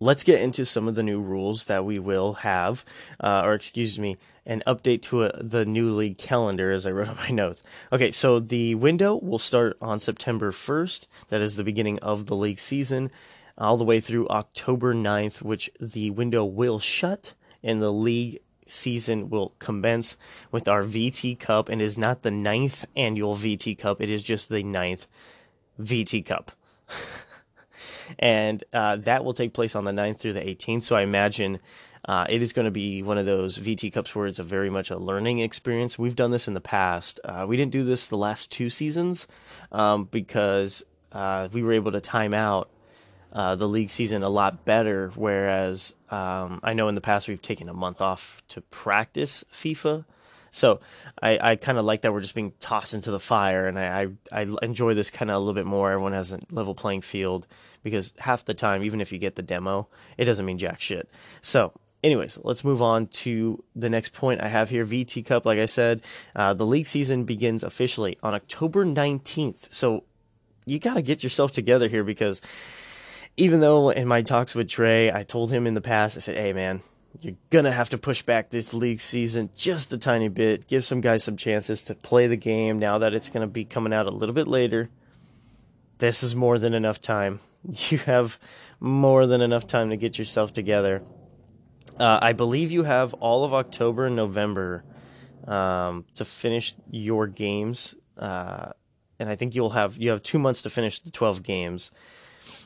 let's get into some of the new rules that we will have, or excuse me, an update to the new league calendar, as I wrote on my notes. Okay, so the window will start on September 1st. That is the beginning of the league season, all the way through October 9th, which the window will shut and the league season will commence with our VT Cup, and is not the 9th annual VT Cup. It is just the 9th VT Cup. And that will take place on the 9th through the 18th. So I imagine it is going to be one of those VT Cups where it's very much a learning experience. We've done this in the past. We didn't do this the last two seasons because we were able to time out the league season a lot better, whereas I know in the past we've taken a month off to practice FIFA. So I kind of like that we're just being tossed into the fire, and I enjoy this kind of a little bit more. Everyone has a level playing field, because half the time, even if you get the demo, it doesn't mean jack shit. So anyways, let's move on to the next point I have here. VT Cup, like I said, the league season begins officially on October 19th. So you got to get yourself together here, because even though in my talks with Trey, I told him in the past, I said, hey, man, you're going to have to push back this league season just a tiny bit. Give some guys some chances to play the game now that it's going to be coming out a little bit later. This is more than enough time. You have more than enough time to get yourself together. I believe you have all of October and November to finish your games. And I think you have 2 months to finish the 12 games.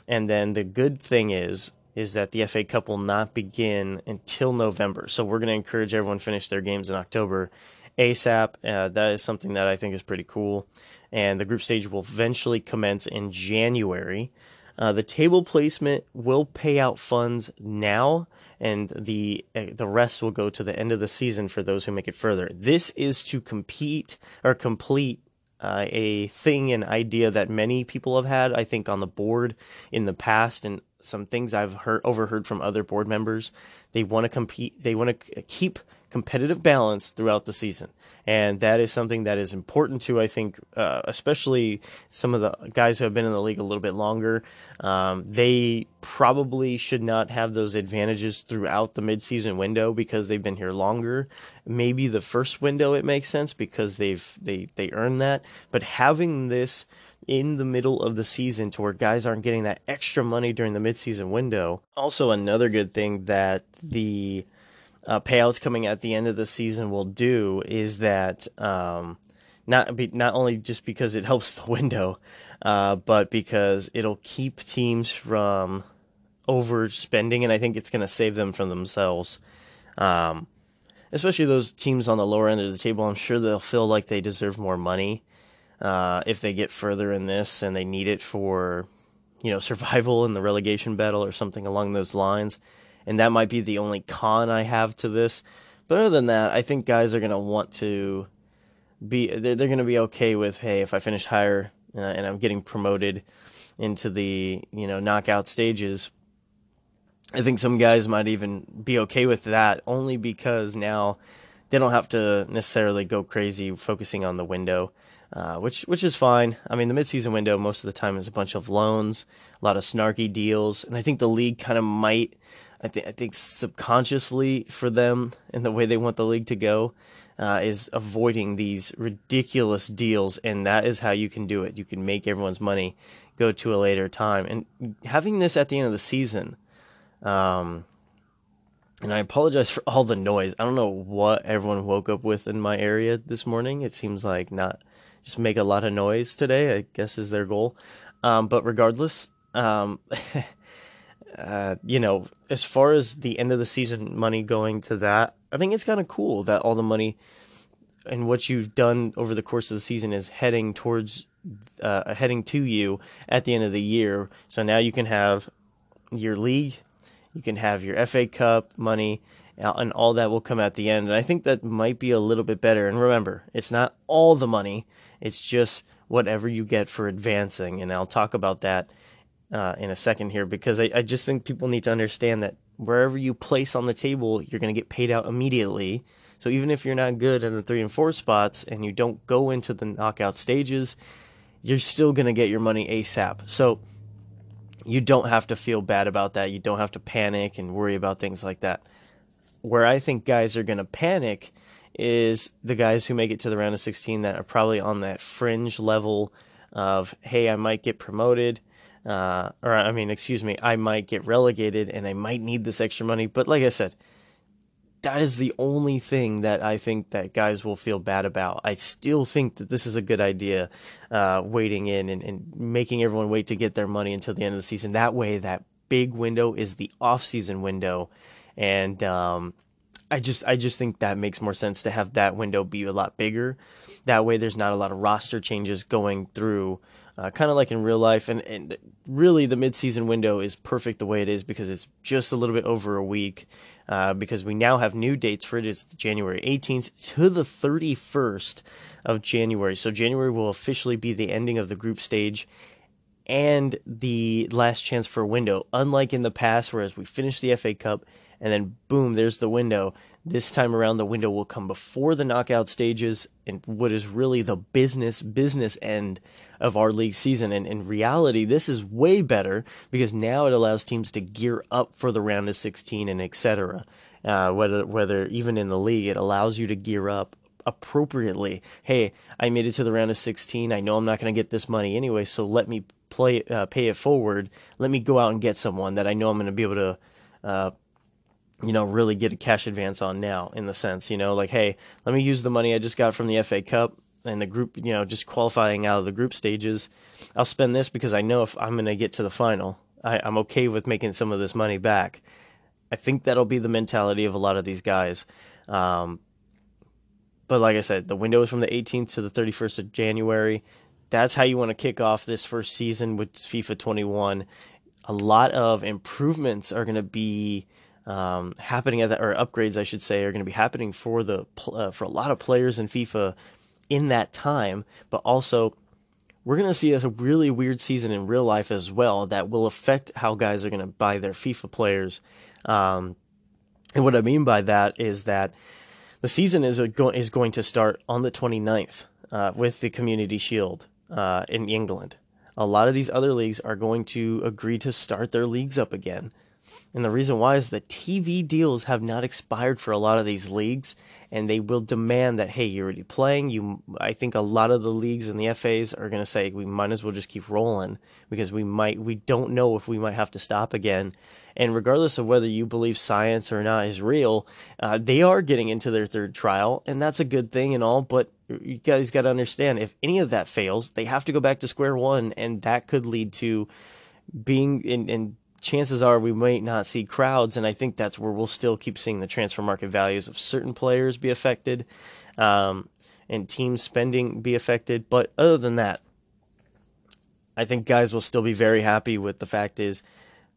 And then the good thing is that the FA Cup will not begin until November. So we're going to encourage everyone to finish their games in October ASAP. That is something that I think is pretty cool. And the group stage will eventually commence in January. The table placement will pay out funds now, and the rest will go to the end of the season for those who make it further. This is to compete or complete a thing, an idea that many people have had, I think, on the board in the past, and some things I've overheard from other board members. They want to compete. They want to keep competitive balance throughout the season, and that is something that is important to, I think, especially some of the guys who have been in the league a little bit longer. They probably should not have those advantages throughout the midseason window because they've been here longer. Maybe the first window it makes sense because they earn that, but having this in the middle of the season to where guys aren't getting that extra money during the midseason window. Also, another good thing that the payouts coming at the end of the season will do is that not only just because it helps the window, but because it'll keep teams from overspending, and I think it's going to save them from themselves. Especially those teams on the lower end of the table, I'm sure they'll feel like they deserve more money. If they get further in this and they need it for, you know, survival in the relegation battle or something along those lines. And that might be the only con I have to this. But other than that, I think guys are going to want to be, they're going to be okay with, hey, if I finish higher and I'm getting promoted into the, you know, knockout stages, I think some guys might even be okay with that only because now they don't have to necessarily go crazy focusing on the window. Which is fine. I mean, the midseason window most of the time is a bunch of loans, a lot of snarky deals, and I think the league kind of might, I think subconsciously for them and the way they want the league to go is avoiding these ridiculous deals, and that is how you can do it. You can make everyone's money go to a later time, and having this at the end of the season. And I apologize for all the noise. I don't know what everyone woke up with in my area this morning. It seems like not. Just make a lot of noise today, I guess, is their goal. But regardless, you know, as far as the end of the season money going to that, I think it's kind of cool that all the money and what you've done over the course of the season is heading towards, heading to you at the end of the year. So now you can have your league, you can have your FA Cup money, and all that will come at the end. And I think that might be a little bit better. And remember, it's not all the money. It's just whatever you get for advancing. And I'll talk about that in a second here, because I just think people need to understand that wherever you place on the table, you're going to get paid out immediately. So even if you're not good in the 3 and 4 spots and you don't go into the knockout stages, you're still going to get your money ASAP. So you don't have to feel bad about that. You don't have to panic and worry about things like that. Where I think guys are going to panic is the guys who make it to the round of 16 that are probably on that fringe level of, hey, I might get promoted, I might get relegated and I might need this extra money. But like I said, that is the only thing that I think that guys will feel bad about. I still think that this is a good idea, waiting in and making everyone wait to get their money until the end of the season. That way, that big window is the off-season window. And I just think that makes more sense to have that window be a lot bigger. That way, there's not a lot of roster changes going through, kind of like in real life. And really, the mid-season window is perfect the way it is because it's just a little bit over a week. Because we now have new dates for it. It's January 18th to the 31st of January. So January will officially be the ending of the group stage and the last chance for a window. Unlike in the past, whereas we finished the FA Cup and then boom, there's the window. This time around, the window will come before the knockout stages and what is really the business end of our league season. And in reality, this is way better because now it allows teams to gear up for the round of 16 and etc. Whether even in the league, it allows you to gear up appropriately. Hey, I made it to the round of 16. I know I'm not going to get this money anyway, so let me pay it forward. Let me go out and get someone that I know I'm going to be able to really get a cash advance on now, in the sense, like, hey, let me use the money I just got from the FA Cup and the group, just qualifying out of the group stages. I'll spend this because I know if I'm going to get to the final, I'm okay with making some of this money back. I think that'll be the mentality of a lot of these guys. But like I said, the window is from the 18th to the 31st of January. That's how you want to kick off this first season with FIFA 21. A lot of improvements are going to be happening at that, or upgrades, I should say, are going to be happening for the for a lot of players in FIFA in that time. But also, we're going to see a really weird season in real life as well that will affect how guys are going to buy their FIFA players. And what I mean by that is that the season is going to start on the 29th with the Community Shield in England. A lot of these other leagues are going to agree to start their leagues up again. And the reason why is the TV deals have not expired for a lot of these leagues, and they will demand that, hey, you're already playing. I think a lot of the leagues and the FAs are going to say, we might as well just keep rolling because we don't know if we might have to stop again. And regardless of whether you believe science or not is real, they are getting into their third trial, and that's a good thing and all, but you guys got to understand, if any of that fails, they have to go back to square one, and that could lead to being in chances are we might not see crowds, and I think that's where we'll still keep seeing the transfer market values of certain players be affected, and team spending be affected. But other than that, I think guys will still be very happy with the fact is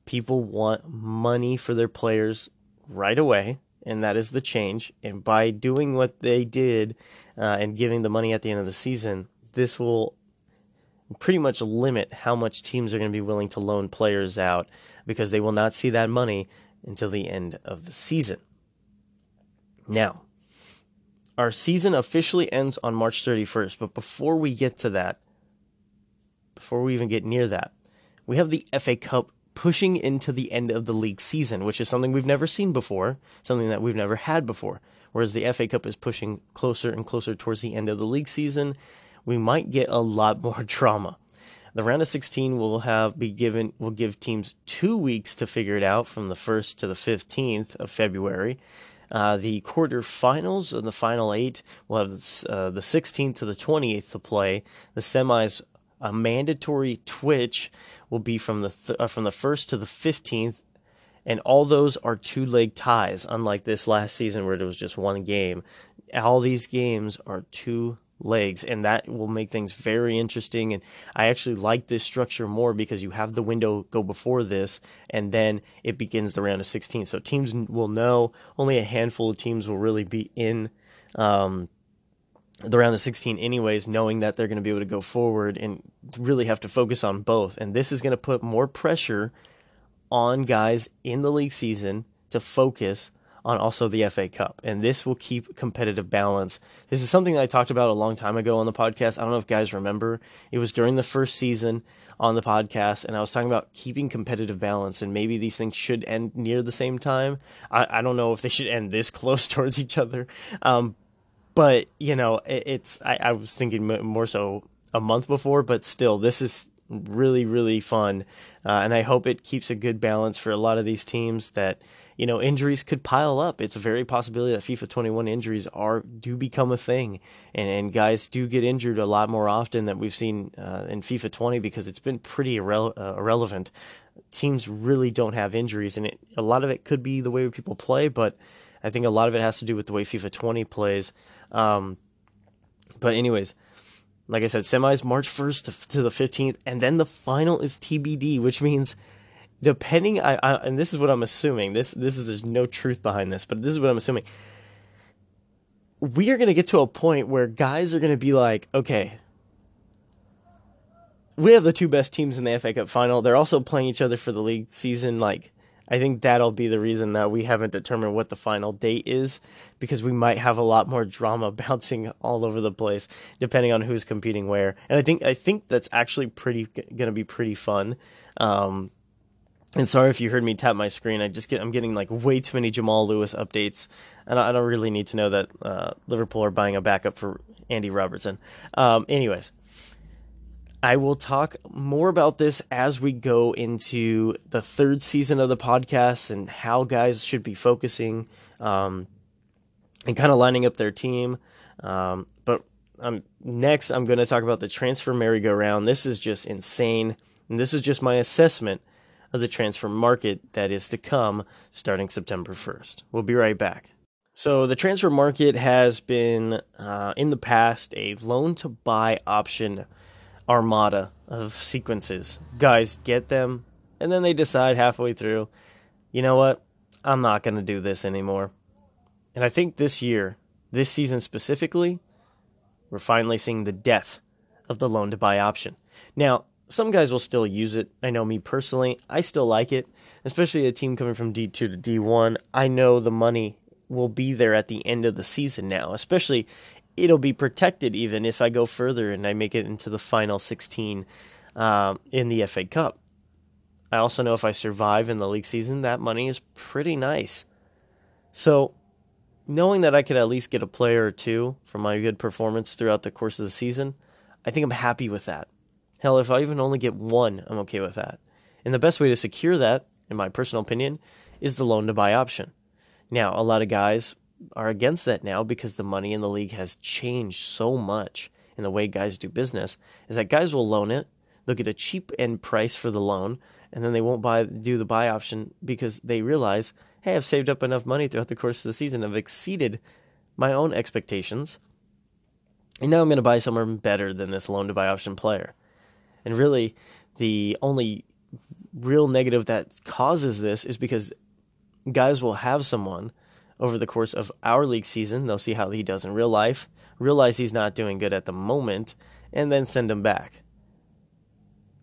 people want money for their players right away, and that is the change. And by doing what they did and giving the money at the end of the season, this will pretty much limit how much teams are going to be willing to loan players out because they will not see that money until the end of the season. Now, our season officially ends on March 31st, but before we get to that, before we even get near that, we have the FA Cup pushing into the end of the league season, which is something we've never seen before, something that we've never had before, whereas the FA Cup is pushing closer and closer towards the end of the league season. We might get a lot more drama. The round of 16 will give teams 2 weeks to figure it out from the 1st to the 15th of February. The quarterfinals and the final eight will have the 16th to the 28th to play. The semis, a mandatory Twitch, will be from the 1st to the 15th, and all those are two-leg ties, unlike this last season where it was just one game. All these games are two legs, and that will make things very interesting. And I actually like this structure more because you have the window go before this, and then it begins the round of 16. So teams will know, only a handful of teams will really be in the round of 16 anyways, knowing that they're going to be able to go forward and really have to focus on both. And this is going to put more pressure on guys in the league season to focus on also the FA Cup, and this will keep competitive balance. This is something I talked about a long time ago on the podcast. I don't know if guys remember. It was during the first season on the podcast, and I was talking about keeping competitive balance, and maybe these things should end near the same time. I don't know if they should end this close towards each other, but, you know, I was thinking more so a month before, but still, this is really, really fun, and I hope it keeps a good balance for a lot of these teams that, you know, injuries could pile up. It's a very possibility that FIFA 21 injuries do become a thing, and guys do get injured a lot more often than we've seen in FIFA 20 because it's been pretty irrelevant. Teams really don't have injuries, and a lot of it could be the way people play, but I think a lot of it has to do with the way FIFA 20 plays. But anyways, like I said, semis March 1st to the 15th, and then the final is TBD, which means, depending, and this is what I'm assuming. There's no truth behind this, but this is what I'm assuming. We are going to get to a point where guys are going to be like, okay, we have the two best teams in the FA Cup final. They're also playing each other for the league season. Like, I think that'll be the reason that we haven't determined what the final date is, because we might have a lot more drama bouncing all over the place depending on who's competing where. And I think that's actually going to be pretty fun. And sorry if you heard me tap my screen. I'm getting like way too many Jamal Lewis updates, and I don't really need to know that Liverpool are buying a backup for Andy Robertson. Anyways, I will talk more about this as we go into the third season of the podcast and how guys should be focusing and kind of lining up their team. Next, I'm going to talk about the transfer merry-go-round. This is just insane, and this is just my assessment of the transfer market that is to come starting September 1st. We'll be right back. So the transfer market has been, in the past, a loan-to-buy option armada of sequences. Guys get them, and then they decide halfway through, you know what, I'm not going to do this anymore. And I think this year, this season specifically, we're finally seeing the death of the loan-to-buy option. Now, some guys will still use it. I know me personally, I still like it, especially a team coming from D2 to D1. I know the money will be there at the end of the season now, especially it'll be protected even if I go further and I make it into the final 16 in the FA Cup. I also know if I survive in the league season, that money is pretty nice. So knowing that I could at least get a player or two from my good performance throughout the course of the season, I think I'm happy with that. Hell, if I even only get one, I'm okay with that. And the best way to secure that, in my personal opinion, is the loan-to-buy option. Now, a lot of guys are against that now because the money in the league has changed so much in the way guys do business, is that guys will loan it, they'll get a cheap end price for the loan, and then they won't do the buy option because they realize, hey, I've saved up enough money throughout the course of the season, I've exceeded my own expectations, and now I'm going to buy someone better than this loan-to-buy option player. And really, the only real negative that causes this is because guys will have someone over the course of our league season. They'll see how he does in real life, realize he's not doing good at the moment, and then send him back,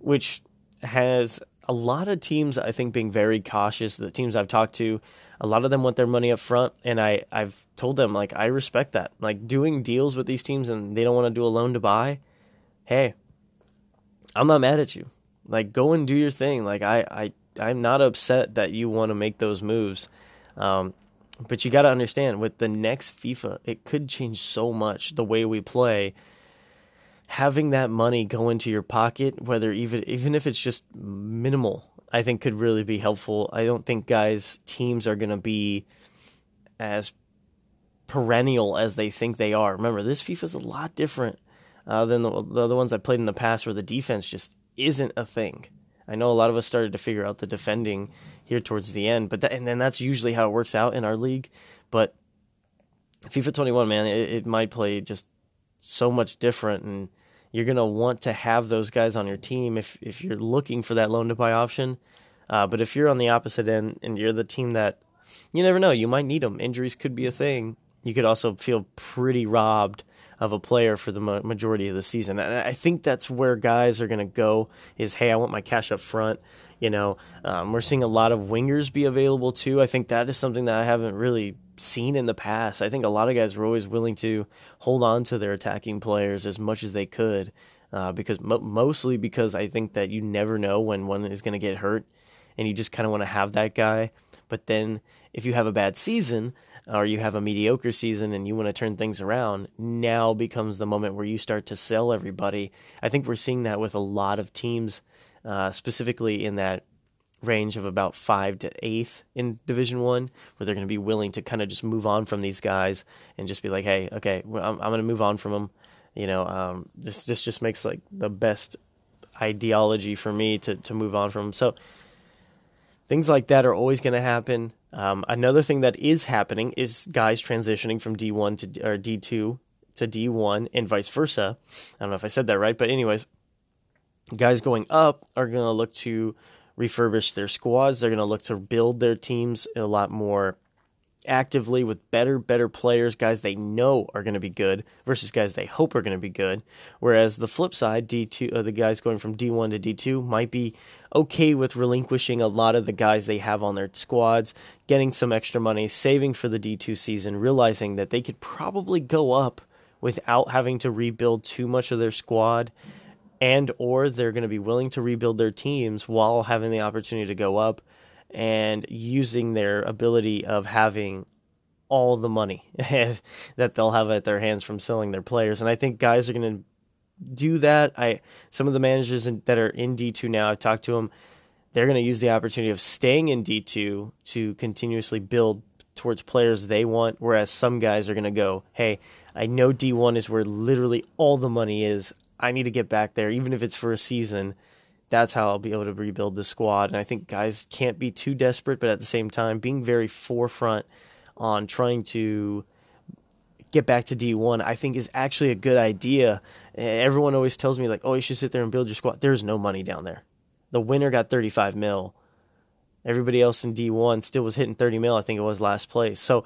which has a lot of teams, I think, being very cautious. The teams I've talked to, a lot of them want their money up front, and I've told them, like, I respect that. Like, doing deals with these teams and they don't want to do a loan to buy, hey, I'm not mad at you. Like, go and do your thing. Like, I'm not upset that you want to make those moves. But you got to understand, with the next FIFA, it could change so much the way we play. Having that money go into your pocket, whether even if it's just minimal, I think could really be helpful. I don't think teams are going to be as perennial as they think they are. Remember, this FIFA's a lot different than the other ones I played in the past, where the defense just isn't a thing. I know a lot of us started to figure out the defending here towards the end, but and then that's usually how it works out in our league. But FIFA 21, man, it might play just so much different, and you're going to want to have those guys on your team if you're looking for that loan-to-buy option. But if you're on the opposite end and you're the team that, you never know, you might need them. Injuries could be a thing. You could also feel pretty robbed of a player for the majority of the season. And I think that's where guys are going to go is, hey, I want my cash up front. You know, we're seeing a lot of wingers be available too. I think that is something that I haven't really seen in the past. I think a lot of guys were always willing to hold on to their attacking players as much as they could, because mostly because I think that you never know when one is going to get hurt, and you just kind of want to have that guy. But then if you have a bad season or you have a mediocre season and you want to turn things around, now becomes the moment where you start to sell everybody. I think we're seeing that with a lot of teams, specifically in that range of about 5th to 8th in Division 1, where they're going to be willing to kind of just move on from these guys and just be like, hey, okay, well, I'm going to move on from them. You know, this just makes like the best ideology for me to move on from them. So things like that are always going to happen. Another thing that is happening is guys transitioning from D1 to or D2 to D1 and vice versa. I don't know if I said that right, but anyways, guys going up are going to look to refurbish their squads. They're going to look to build their teams a lot more actively with better players, guys they know are going to be good versus guys they hope are going to be good. Whereas the flip side, D2, the guys going from D1 to D2 might be okay with relinquishing a lot of the guys they have on their squads, getting some extra money, saving for the D2 season, realizing that they could probably go up without having to rebuild too much of their squad, and or they're going to be willing to rebuild their teams while having the opportunity to go up and using their ability of having all the money that they'll have at their hands from selling their players. And I think guys are going to do that. Some of the managers that are in D2 now, I've talked to them, they're going to use the opportunity of staying in D2 to continuously build towards players they want, whereas some guys are going to go, hey, I know D1 is where literally all the money is. I need to get back there, even if it's for a season. That's how I'll be able to rebuild the squad. And I think guys can't be too desperate, but at the same time, being very forefront on trying to get back to D1, I think is actually a good idea. Everyone always tells me, like, oh, you should sit there and build your squad. There's no money down there. The winner got 35 mil. Everybody else in D1 still was hitting 30 mil. I think it was last place. So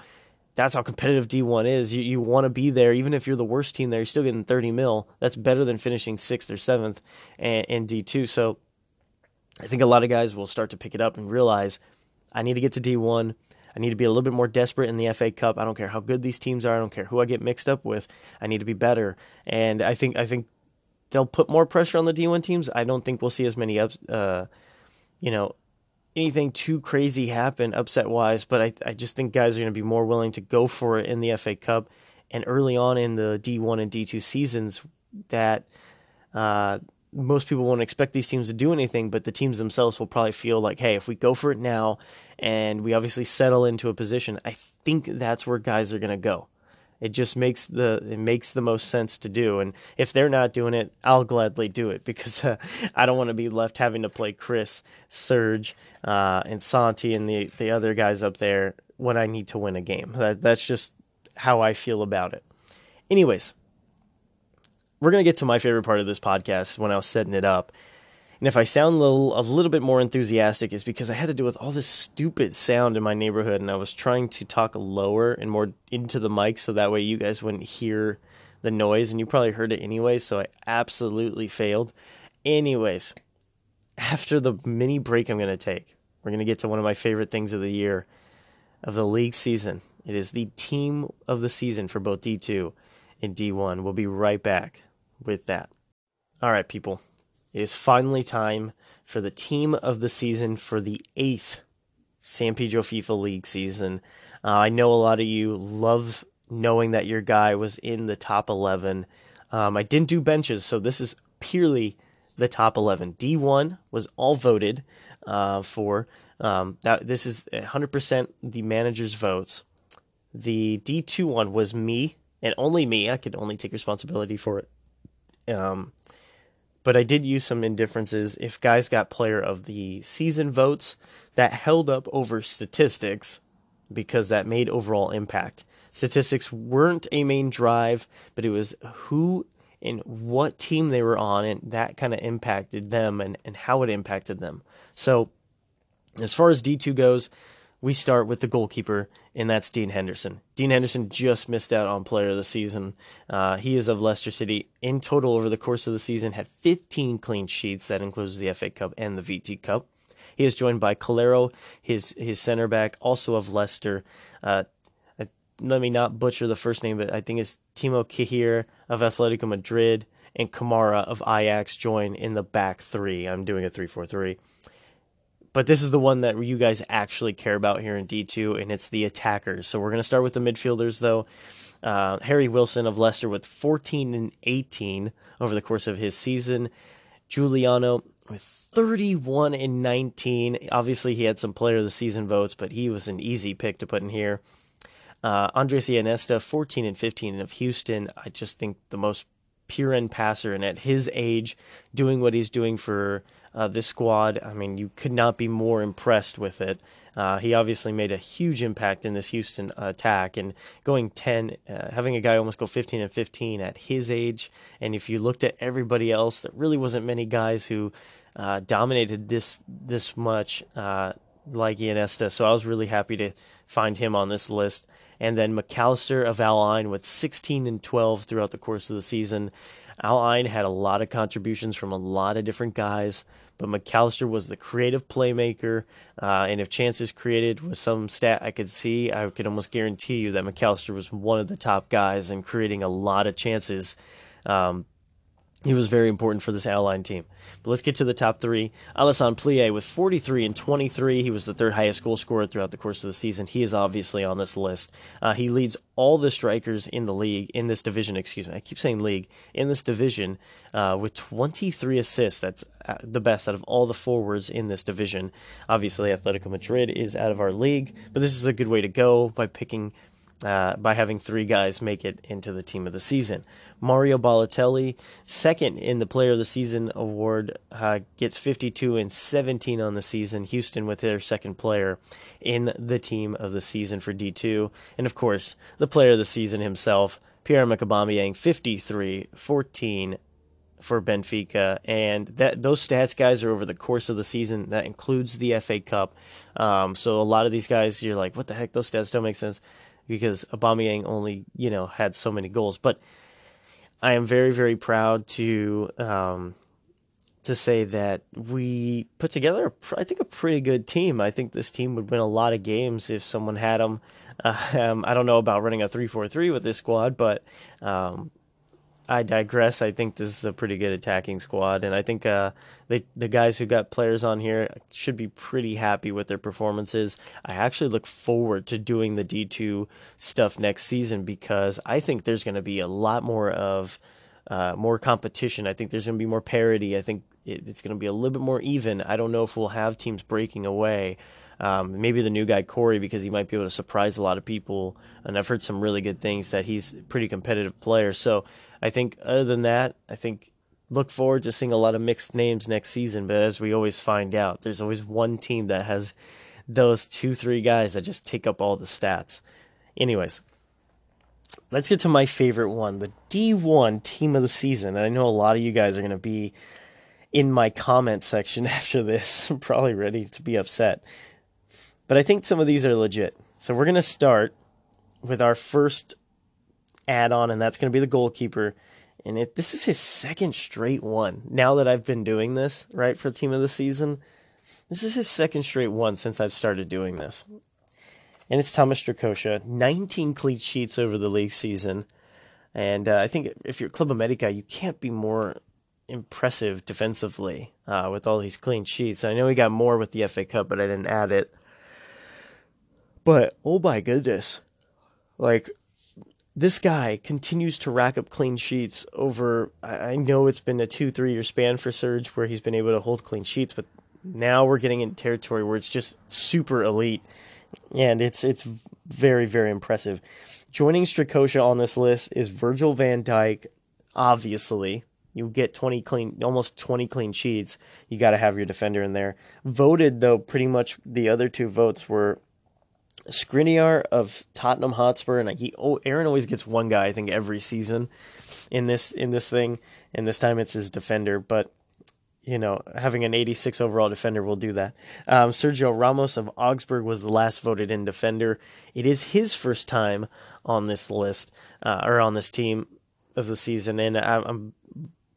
that's how competitive D1 is. You want to be there. Even if you're the worst team there, you're still getting 30 mil. That's better than finishing 6th or 7th in D2. So I think a lot of guys will start to pick it up and realize, I need to get to D1. I need to be a little bit more desperate in the FA Cup. I don't care how good these teams are. I don't care who I get mixed up with. I need to be better. And I think they'll put more pressure on the D1 teams. I don't think we'll see as many anything too crazy happen upset-wise, but I just think guys are going to be more willing to go for it in the FA Cup and early on in the D1 and D2 seasons that most people won't expect these teams to do anything, but the teams themselves will probably feel like, hey, if we go for it now and we obviously settle into a position, I think that's where guys are going to go. It just makes the most sense to do. And if they're not doing it, I'll gladly do it because I don't want to be left having to play Chris, Serge, and Santi and the other guys up there when I need to win a game. That's just how I feel about it. Anyways, we're going to get to my favorite part of this podcast when I was setting it up. And if I sound a little bit more enthusiastic, it's because I had to deal with all this stupid sound in my neighborhood, and I was trying to talk lower and more into the mic so that way you guys wouldn't hear the noise, and you probably heard it anyway, so I absolutely failed. Anyways, after the mini break I'm going to take, we're going to get to one of my favorite things of the year, of the league season. It is the team of the season for both D2 and D1. We'll be right back with that. All right, people. It is finally time for the team of the season for the 8th San Pedro FIFA League season. I know a lot of you love knowing that your guy was in the top 11. I didn't do benches, so this is purely the top 11. D1 was all voted for. This is 100% the manager's votes. The D2 one was me, and only me. I could only take responsibility for it. But I did use some indifferences if guys got player of the season votes that held up over statistics because that made overall impact. Statistics weren't a main drive, but it was who and what team they were on, and that kind of impacted them and how it impacted them. So as far as D2 goes, we start with the goalkeeper, and that's Dean Henderson. Dean Henderson just missed out on player of the season. He is of Leicester City. In total, over the course of the season, had 15 clean sheets. That includes the FA Cup and the VT Cup. He is joined by Calero, his center back, also of Leicester. Let me not butcher the first name, but I think it's Timo Kehir of Atletico Madrid, and Kamara of Ajax join in the back three. I'm doing a 3-4-3. But this is the one that you guys actually care about here in D2, and it's the attackers. So we're going to start with the midfielders, though. Harry Wilson of Leicester with 14 and 18 over the course of his season. Giuliano with 31 and 19. Obviously, he had some player of the season votes, but he was an easy pick to put in here. Andres Iniesta, 14 and 15 of Houston. I just think the most pure end passer, and at his age, doing what he's doing for this squad, I mean, you could not be more impressed with it. He obviously made a huge impact in this Houston attack, and going 10, having a guy almost go 15 and 15 at his age, and if you looked at everybody else, there really wasn't many guys who dominated this much like Iniesta, so I was really happy to find him on this list. And then McAllister of Al Ain with 16 and 12 throughout the course of the season. Al Ain had a lot of contributions from a lot of different guys, but McAllister was the creative playmaker, and if chances created was some stat I could see, I could almost guarantee you that McAllister was one of the top guys in creating a lot of chances. He was very important for this Al Ain team. But let's get to the top three. Alassane Plie with 43 and 23. He was the third highest goal scorer throughout the course of the season. He is obviously on this list. He leads all the strikers in the league, in this division, excuse me. I keep saying league. In this division with 23 assists. That's the best out of all the forwards in this division. Obviously, Atletico Madrid is out of our league, but this is a good way to go by picking... by having three guys make it into the team of the season. Mario Balotelli, second in the player of the season award, gets 52 and 17 on the season. Houston with their second player in the team of the season for D2. And of course, the player of the season himself, Pierre-Emerick Aubameyang, 53, 14 for Benfica. And those stats, guys, are over the course of the season. That includes the FA Cup. So a lot of these guys, you're like, what the heck? Those stats don't make sense, because Aubameyang only, had so many goals. But I am very, very proud to say that we put together, I think, a pretty good team. I think this team would win a lot of games if someone had them. I don't know about running a 3-4-3 with this squad, but I digress. I think this is a pretty good attacking squad, and I think the guys who got players on here should be pretty happy with their performances. I actually look forward to doing the D2 stuff next season, because I think there's going to be a lot more of more competition. I think there's going to be more parity. I think it's going to be a little bit more even. I don't know if we'll have teams breaking away. Maybe the new guy, Corey, because he might be able to surprise a lot of people. And I've heard some really good things that he's a pretty competitive player. So I think other than that, I think look forward to seeing a lot of mixed names next season. But as we always find out, there's always one team that has those 2-3 guys that just take up all the stats. Anyways, let's get to my favorite one, the D1 team of the season. And I know a lot of you guys are going to be in my comment section after this, probably ready to be upset. But I think some of these are legit. So we're going to start with our first add-on, and that's going to be the goalkeeper. And this is his second straight one. Now that I've been doing this, right, for Team of the Season, this is his second straight one since I've started doing this. And it's Thomas Strakosha, 19 clean sheets over the league season. And I think if you're Club America, you can't be more impressive defensively with all these clean sheets. I know he got more with the FA Cup, but I didn't add it. But, oh my goodness, like, this guy continues to rack up clean sheets over, I know it's been a 2-3 year span for Serge where he's been able to hold clean sheets, but now we're getting into territory where it's just super elite, and it's very, very impressive. Joining Strakosha on this list is Virgil van Dijk, obviously. You get almost 20 clean sheets. You got to have your defender in there. Voted, though, pretty much the other two votes were Skriniar of Tottenham Hotspur, and Aaron always gets one guy, I think, every season in this thing, and this time it's his defender. But you know, having an 86 overall defender will do that. Sergio Ramos of Augsburg was the last voted in defender. It is his first time on this list, or on this team of the season, and I'm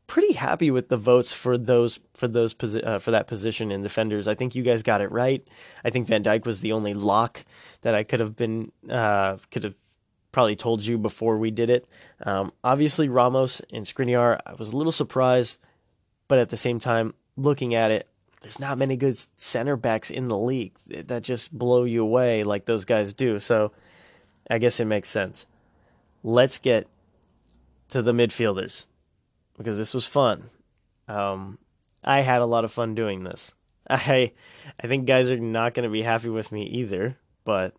pretty happy with the votes for that position in defenders. I think you guys got it right. I think Van Dijk was the only lock that I could have probably told you before we did it. Obviously Ramos and Skriniar, I was a little surprised, but at the same time, looking at it, there's not many good center backs in the league that just blow you away like those guys do. So I guess it makes sense. Let's get to the midfielders, because this was fun. I had a lot of fun doing this. I think guys are not going to be happy with me either, but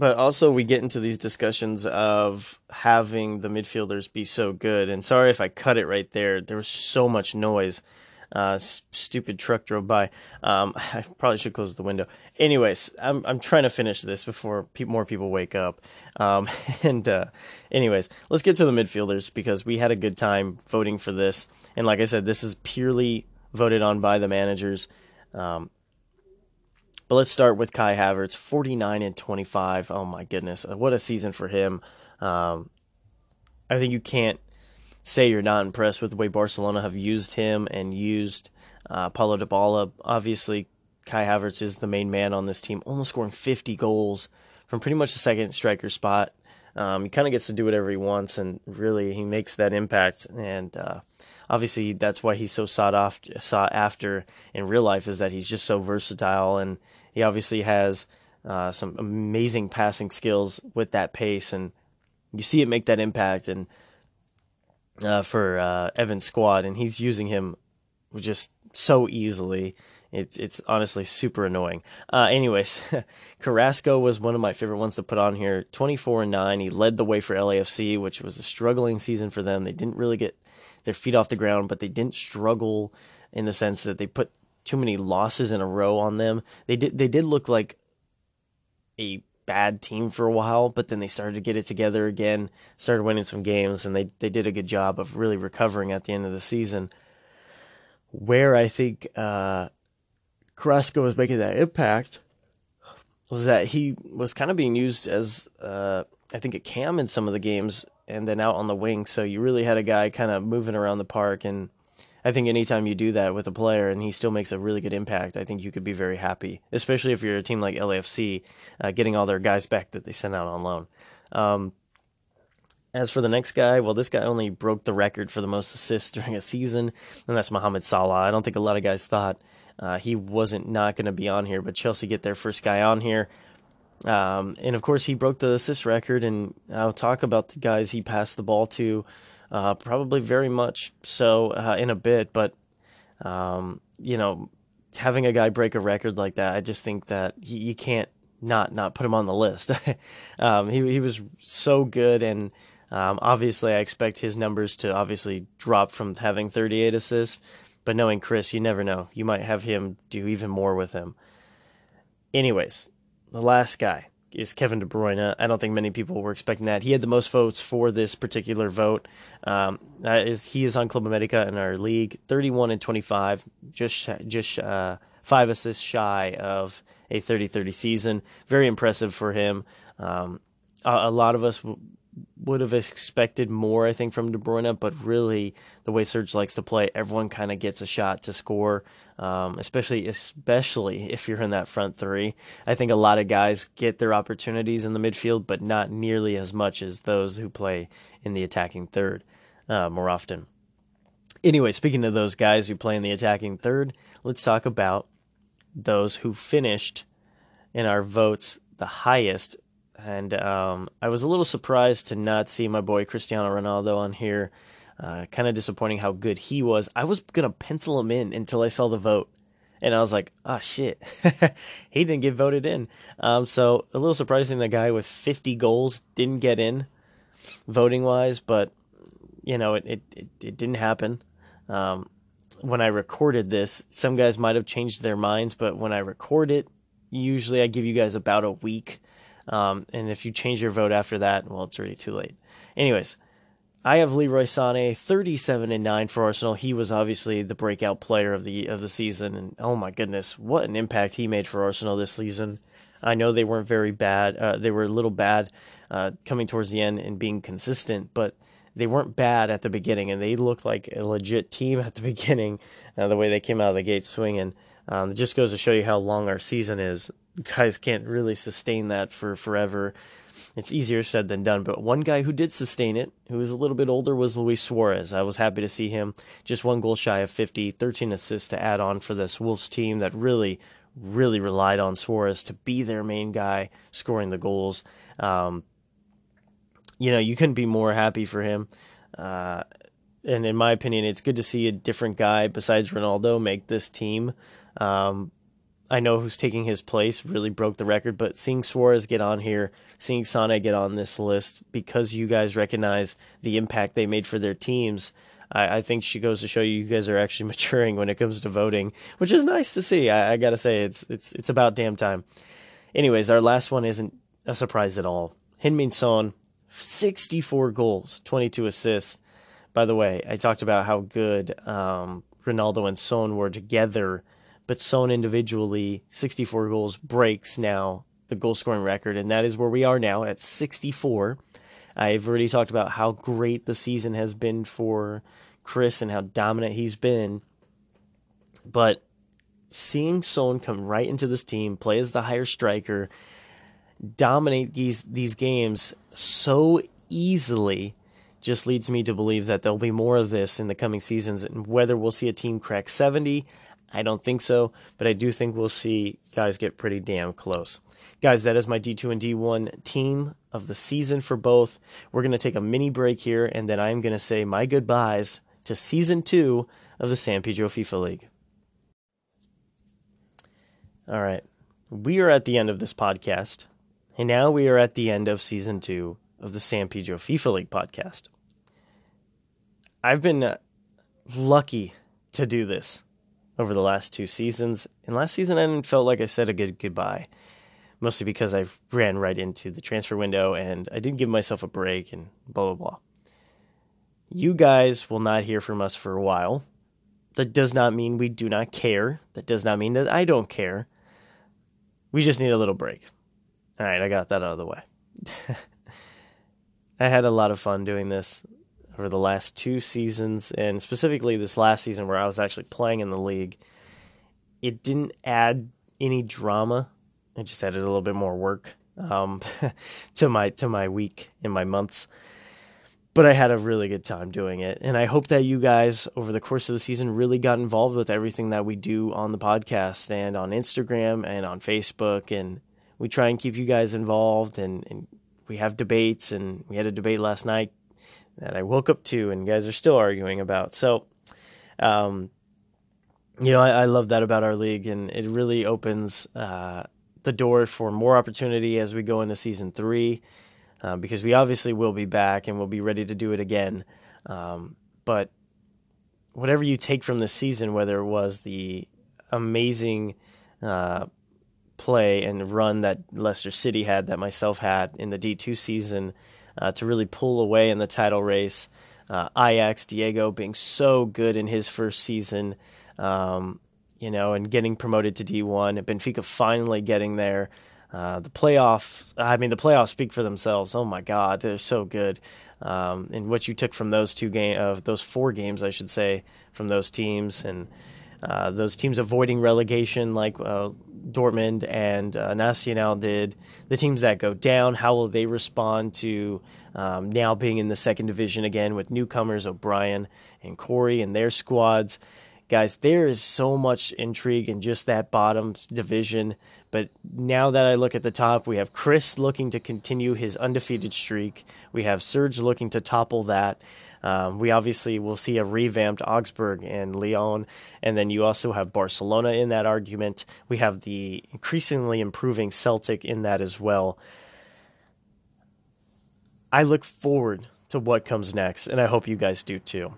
also we get into these discussions of having the midfielders be so good. And sorry if I cut it right there. There was so much noise. Stupid truck drove by. I probably should close the window. Anyways, I'm trying to finish this before more people wake up. Anyways, let's get to the midfielders, because we had a good time voting for this. And like I said, this is purely voted on by the managers. But let's start with Kai Havertz, 49 and 25. Oh my goodness, what a season for him! I think you can't say you're not impressed with the way Barcelona have used him and used Paulo Dybala. Obviously, Kai Havertz is the main man on this team, almost scoring 50 goals from pretty much the second striker spot. He kind of gets to do whatever he wants, and really he makes that impact. And obviously that's why he's so sought after in real life, is that he's just so versatile, and he obviously has some amazing passing skills with that pace, and you see it make that impact. And for Evan's squad, and he's using him just so easily. It's honestly super annoying. Anyways, Carrasco was one of my favorite ones to put on here. 24 and 9. He led the way for LAFC, which was a struggling season for them. They didn't really get their feet off the ground, but they didn't struggle in the sense that they put too many losses in a row on them. They did look like a bad team for a while, but then they started to get it together again, started winning some games, and they did a good job of really recovering at the end of the season. Where I think Carrasco was making that impact was that he was kind of being used as I think a cam in some of the games, and then out on the wing, so you really had a guy kind of moving around the park. And I think anytime you do that with a player and he still makes a really good impact, I think you could be very happy, especially if you're a team like LAFC, getting all their guys back that they sent out on loan. As for the next guy, well, this guy only broke the record for the most assists during a season, and that's Mohamed Salah. I don't think a lot of guys thought he wasn't not going to be on here, but Chelsea get their first guy on here. And, of course, he broke the assist record, and I'll talk about the guys he passed the ball to. Probably very much so in a bit, but you know, having a guy break a record like that, I just think that you can't not put him on the list. He was so good, and obviously I expect his numbers to obviously drop from having 38 assists, but knowing Chris, you never know. You might have him do even more with him. Anyways, the last guy is Kevin De Bruyne. I don't think many people were expecting that. He had the most votes for this particular vote. He is on Club America in our league, 31 and 25, just 5 assists shy of a 30-30 season. Very impressive for him. A lot of us would have expected more, I think, from De Bruyne, but really the way Serge likes to play, everyone kind of gets a shot to score, especially if you're in that front three. I think a lot of guys get their opportunities in the midfield, but not nearly as much as those who play in the attacking third more often. Anyway, speaking of those guys who play in the attacking third, let's talk about those who finished in our votes the highest. And I was a little surprised to not see my boy Cristiano Ronaldo on here. Kind of disappointing how good he was. I was going to pencil him in until I saw the vote, and I was like, oh, shit. He didn't get voted in. So a little surprising the guy with 50 goals didn't get in voting-wise, but, you know, it didn't happen. When I recorded this, some guys might have changed their minds, but when I record it, usually I give you guys about a week. And if you change your vote after that, well, it's already too late. Anyways, I have Leroy Sané, 37 and 9 for Arsenal. He was obviously the breakout player of the season, and oh my goodness, what an impact he made for Arsenal this season. I know they weren't very bad. They were a little bad coming towards the end and being consistent, but they weren't bad at the beginning, and they looked like a legit team at the beginning, the way they came out of the gate swinging. It just goes to show you how long our season is. Guys can't really sustain that for forever. It's easier said than done, but one guy who did sustain it, who was a little bit older, was Luis Suarez. I was happy to see him just one goal shy of 50, 13 assists to add on for this Wolves team that really relied on Suarez to be their main guy, scoring the goals. You know, you couldn't be more happy for him. And in my opinion, it's good to see a different guy besides Ronaldo make this team. I know who's taking his place really broke the record, but seeing Suarez get on here, seeing Sané get on this list, because you guys recognize the impact they made for their teams, I think she goes to show you guys are actually maturing when it comes to voting, which is nice to see. I gotta say, it's about damn time. Anyways, our last one isn't a surprise at all. Heung-min Son, 64 goals, 22 assists. By the way, I talked about how good Ronaldo and Son were together, but Son individually, 64 goals, breaks now the goal-scoring record, and that is where we are now at 64. I've already talked about how great the season has been for Chris and how dominant he's been. But seeing Son come right into this team, play as the higher striker, dominate these games so easily, just leads me to believe that there'll be more of this in the coming seasons. And whether we'll see a team crack 70, I don't think so, but I do think we'll see guys get pretty damn close. Guys, that is my D2 and D1 team of the season for both. We're going to take a mini break here, and then I'm going to say my goodbyes to Season 2 of the San Pedro FIFA League. All right, we are at the end of this podcast, and now we are at the end of Season 2 of the San Pedro FIFA League podcast. I've been lucky to do this over the last two seasons, and last season I felt like I said a good goodbye. Mostly because I ran right into the transfer window and I didn't give myself a break and blah, blah, blah. You guys will not hear from us for a while. That does not mean we do not care. That does not mean that I don't care. We just need a little break. All right, I got that out of the way. I had a lot of fun doing this over the last two seasons, and specifically this last season where I was actually playing in the league. It didn't add any drama. I just added a little bit more work to my week and my months. But I had a really good time doing it. And I hope that you guys, over the course of the season, really got involved with everything that we do on the podcast and on Instagram and on Facebook. And we try and keep you guys involved. And we have debates. And we had a debate last night that I woke up to and guys are still arguing about. So, you know, I love that about our league. And it really opens the door for more opportunity as we go into Season 3, because we obviously will be back and we'll be ready to do it again. But whatever you take from this season, whether it was the amazing play and run that Leicester City had, that myself had in the D2 season, to really pull away in the title race, Ajax, Diego being so good in his first season, you know, and getting promoted to D1, Benfica finally getting there. The playoffs speak for themselves. Oh my God, they're so good. And what you took from those those four games, I should say, from those teams, and those teams avoiding relegation like Dortmund and Nacional did, the teams that go down, how will they respond to now being in the second division again with newcomers O'Brien and Corey and their squads? Guys, there is so much intrigue in just that bottom division. But now that I look at the top, we have Chris looking to continue his undefeated streak. We have Serge looking to topple that. We obviously will see a revamped Augsburg and Leon. And then you also have Barcelona in that argument. We have the increasingly improving Celtic in that as well. I look forward to what comes next, and I hope you guys do too.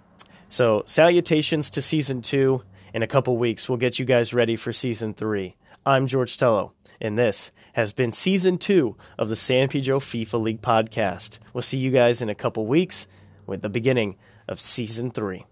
So salutations to Season 2. In a couple weeks, we'll get you guys ready for Season 3. I'm George Tello, and this has been Season 2 of the San Pedro FIFA League podcast. We'll see you guys in a couple weeks. with the beginning of Season 3.